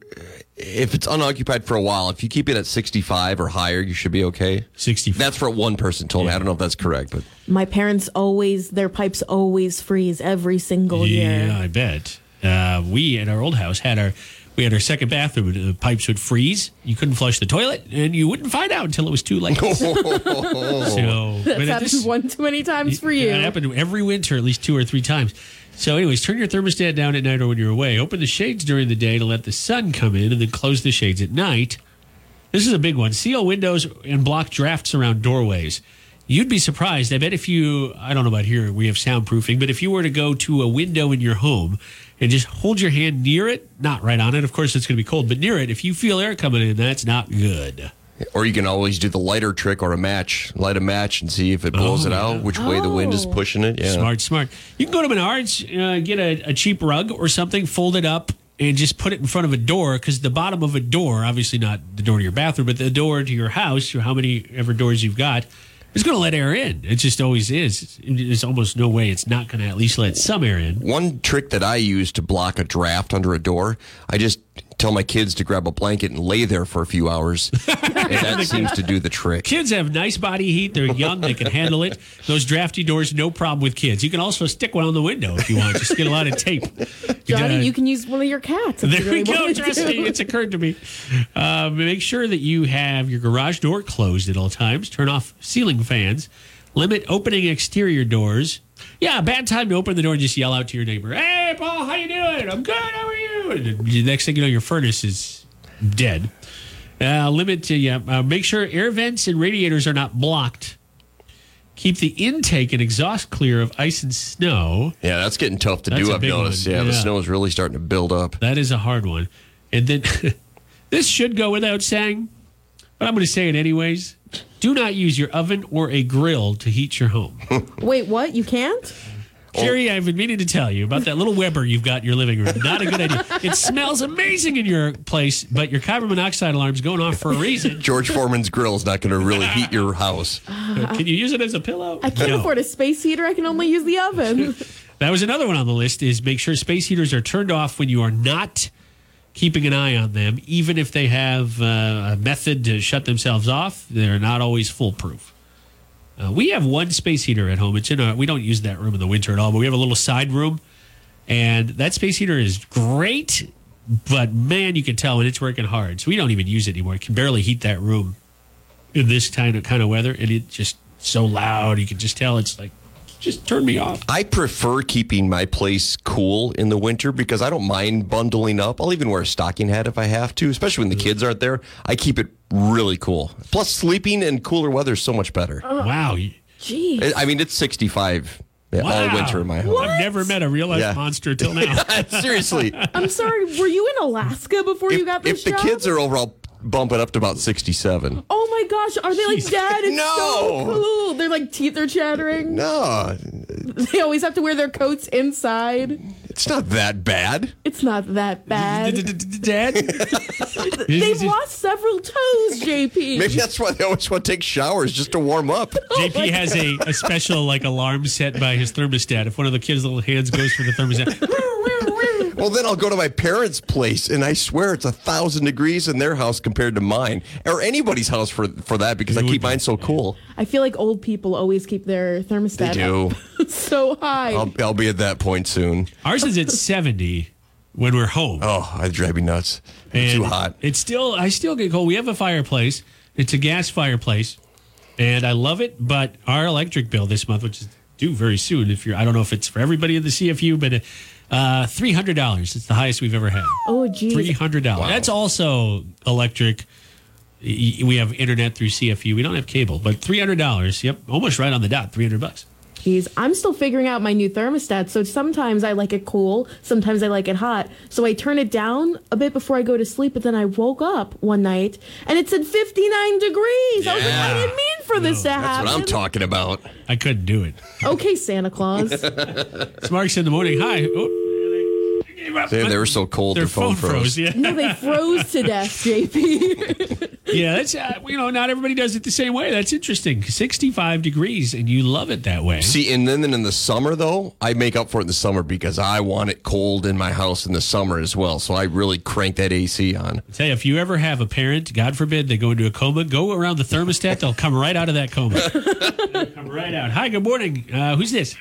if it's unoccupied for a while, if you keep it at sixty-five or higher, you should be okay. sixty-five. That's what one person told yeah. me. I don't know if that's correct. But my parents always, their pipes always freeze every single yeah, year. Yeah, I bet. Uh, we at our old house had our, we had our second bathroom. The pipes would freeze. You couldn't flush the toilet, and you wouldn't find out until it was too late. Oh. So, that's happened this, one too many times for you. It happened every winter, at least two or three times. So anyways, turn your thermostat down at night or when you're away. Open the shades during the day to let the sun come in, and then close the shades at night. This is a big one. Seal windows and block drafts around doorways. You'd be surprised. I bet if you, I don't know about here, we have soundproofing, but if you were to go to a window in your home and just hold your hand near it, not right on it. Of course, it's going to be cold, but near it, if you feel air coming in, that's not good. Or you can always do the lighter trick or a match. Light a match and see if it blows oh, it out, which oh. way the wind is pushing it. Yeah. Smart, smart. You can go to Menards, uh, get a, a cheap rug or something, fold it up, and just put it in front of a door, because the bottom of a door, obviously not the door to your bathroom, but the door to your house, or how many ever doors you've got, it's going to let air in. It just always is. There's almost no way it's not going to at least let some air in. One trick that I use to block a draft under a door, I just tell my kids to grab a blanket and lay there for a few hours, and that seems to do the trick. Kids have nice body heat. They're young. They can handle it. Those drafty doors, no problem with kids. You can also stick one on the window if you want. Just get a lot of tape. You Johnny, gotta, you can use one of your cats. There you really we go. Trust me, it's occurred to me. Uh, make sure that you have your garage door closed at all times. Turn off ceiling fans. Limit opening exterior doors. Yeah, bad time to open the door and just yell out to your neighbor, "Hey, Paul, how you doing? I'm good. How are you?" The next thing you know, your furnace is dead. Uh, limit to, yeah, uh, make sure air vents and radiators are not blocked. Keep the intake and exhaust clear of ice and snow. Yeah, that's getting tough to that's do, I've noticed. Yeah, yeah, the snow is really starting to build up. That is a hard one. And then, this should go without saying, but I'm going to say it anyways. Do not use your oven or a grill to heat your home. Wait, what? You can't? Carrie, I've been meaning to tell you about that little Weber you've got in your living room. Not a good idea. It smells amazing in your place, but your carbon monoxide alarm's going off for a reason. George Foreman's grill is not going to really heat your house. Uh, can you use it as a pillow? I can't no. afford a space heater. I can only use the oven. That was another one on the list, is make sure space heaters are turned off when you are not keeping an eye on them. Even if they have uh, a method to shut themselves off, they're not always foolproof. Uh, we have one space heater at home. It's in a, we don't use that room in the winter at all, but we have a little side room, and that space heater is great, but man, you can tell when it's working hard. So we don't even use it anymore. It can barely heat that room in this kind of, kind of weather, and it's just so loud. You can just tell it's like, just turn me off. I prefer keeping my place cool in the winter because I don't mind bundling up. I'll even wear a stocking hat if I have to, especially when the kids aren't there. I keep it really cool. Plus, sleeping in cooler weather is so much better. Uh, wow. Jeez. I mean, it's sixty-five wow. all winter in my home. What? I've never met a real life yeah. monster till now. Seriously. I'm sorry. Were you in Alaska before if, you got this If job? The kids are over, I'll bump it up to about sixty-seven. Oh my gosh, are they like, "Dad, it's no. so cool"? They're like, teeth are chattering. No. They always have to wear their coats inside. It's not that bad. It's not that bad. Dad? They've lost several toes, J P. Maybe that's why they always want to take showers, just to warm up. Oh, J P has a, a special like alarm set by his thermostat. If one of the kids' little hands goes for the thermostat, Well, then I'll go to my parents' place, and I swear it's a thousand degrees in their house compared to mine, or anybody's house for for that, because you I keep mine so cool. I feel like old people always keep their thermostat they do. Up so high. I'll, I'll be at that point soon. Ours is at seventy when we're home. Oh, I drive me nuts. It's and too hot. It's still I still get cold. We have a fireplace. It's a gas fireplace, and I love it. But our electric bill this month, which is due very soon, if you're I don't know if it's for everybody in the C F U, but. Uh, Uh, three hundred dollars. It's the highest we've ever had. Oh, geez. three hundred dollars. Wow. That's also electric. We have internet through C F U. We don't have cable, but three hundred dollars. Yep. Almost right on the dot. three hundred bucks. Geez. I'm still figuring out my new thermostat. So sometimes I like it cool. Sometimes I like it hot. So I turn it down a bit before I go to sleep. But then I woke up one night and it said fifty-nine degrees. Yeah. I was like, I didn't mean for no, this to that's happen. That's what I'm talking about. I couldn't do it. Okay, Santa Claus. It's Marks in the Morning. Hi. Oh. They, they were so cold. Their, their phone, phone froze. froze yeah. No, they froze to death, J P. Yeah, that's uh, you know, not everybody does it the same way. That's interesting. sixty-five degrees, and you love it that way. See, and then, then in the summer, though, I make up for it in the summer because I want it cold in my house in the summer as well. So I really crank that A C on. I tell you, if you ever have a parent, God forbid, they go into a coma, go around the thermostat. They'll come right out of that coma. They'll come right out. Hi, good morning. Uh, who's this?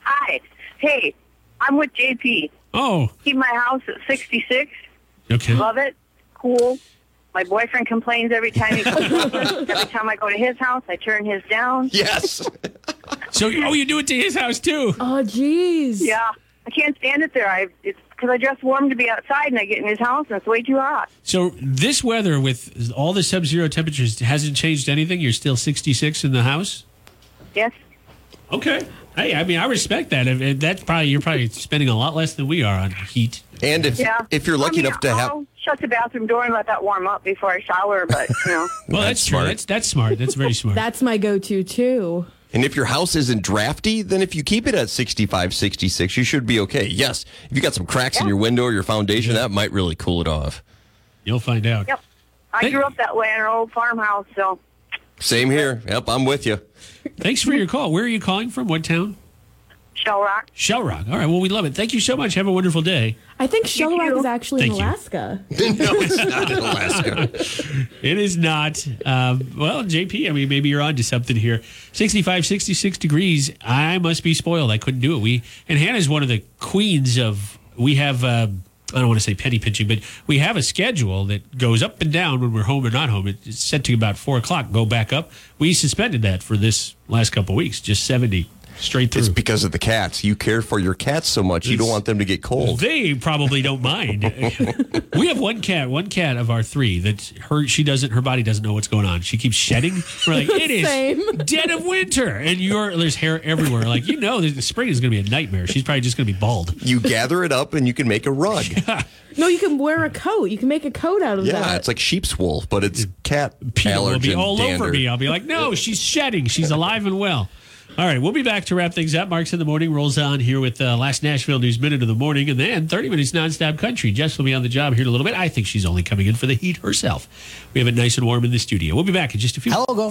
Hi. Hey, I'm with J P. Oh. Keep my house at sixty-six. Okay. Love it. Cool. My boyfriend complains every time he goes every time I go to his house, I turn his down. Yes. So, oh, you do it to his house, too. Oh, jeez. Yeah. I can't stand it there. I It's because I dress warm to be outside, and I get in his house, and it's way too hot. So this weather with all the sub-zero temperatures hasn't changed anything? You're still sixty-six in the house? Yes. Okay. Hey, I mean, I respect that. If that's probably you're probably spending a lot less than we are on heat. And if yeah. if you're lucky I mean, enough to I'll have, shut the bathroom door and let that warm up before I shower. But you know, well, that's, that's smart. True. That's that's smart. That's very smart. That's my go-to too. And if your house isn't drafty, then if you keep it at sixty-five, sixty-six, you should be okay. Yes, if you got some cracks yeah. in your window or your foundation, yeah. that might really cool it off. You'll find out. Yep, I Thank- grew up that way in an old farmhouse, so. Same here. Yep, I'm with you. Thanks for your call. Where are you calling from? What town? Shell Rock. Shell Rock. All right. Well, we love it. Thank you so much. Have a wonderful day. I think Shell Rock is actually Thank in Alaska. You. No, it's not in Alaska. It is not. Um, well, J P, I mean, maybe you're on to something here. sixty-five, sixty-six degrees. I must be spoiled. I couldn't do it. We And Hannah's one of the queens of, we have, uh, I don't want to say penny pinching, but we have a schedule that goes up and down when we're home or not home. It's set to about four o'clock, go back up. We suspended that for this last couple of weeks, just seventy straight through. It's because of the cats. You care for your cats so much, it's, you don't want them to get cold. They probably don't mind. We have one cat, one cat of our three that her she doesn't, her body doesn't know what's going on. She keeps shedding. We're like, it Same. Is dead of winter. And you're, there's hair everywhere. Like, you know, the spring is going to be a nightmare. She's probably just going to be bald. You gather it up and you can make a rug. Yeah. No, you can wear a coat. You can make a coat out of yeah, that. Yeah, it's like sheep's wool, but it's cat People allergen will be all dander. Over me. I'll be like, no, she's shedding. She's alive and well. All right, we'll be back to wrap things up. Marks in the Morning rolls on here with uh, last Nashville News Minute of the Morning, and then thirty minutes nonstop country. Jess will be on the job here in a little bit. I think she's only coming in for the heat herself. We have it nice and warm in the studio. We'll be back in just a few minutes.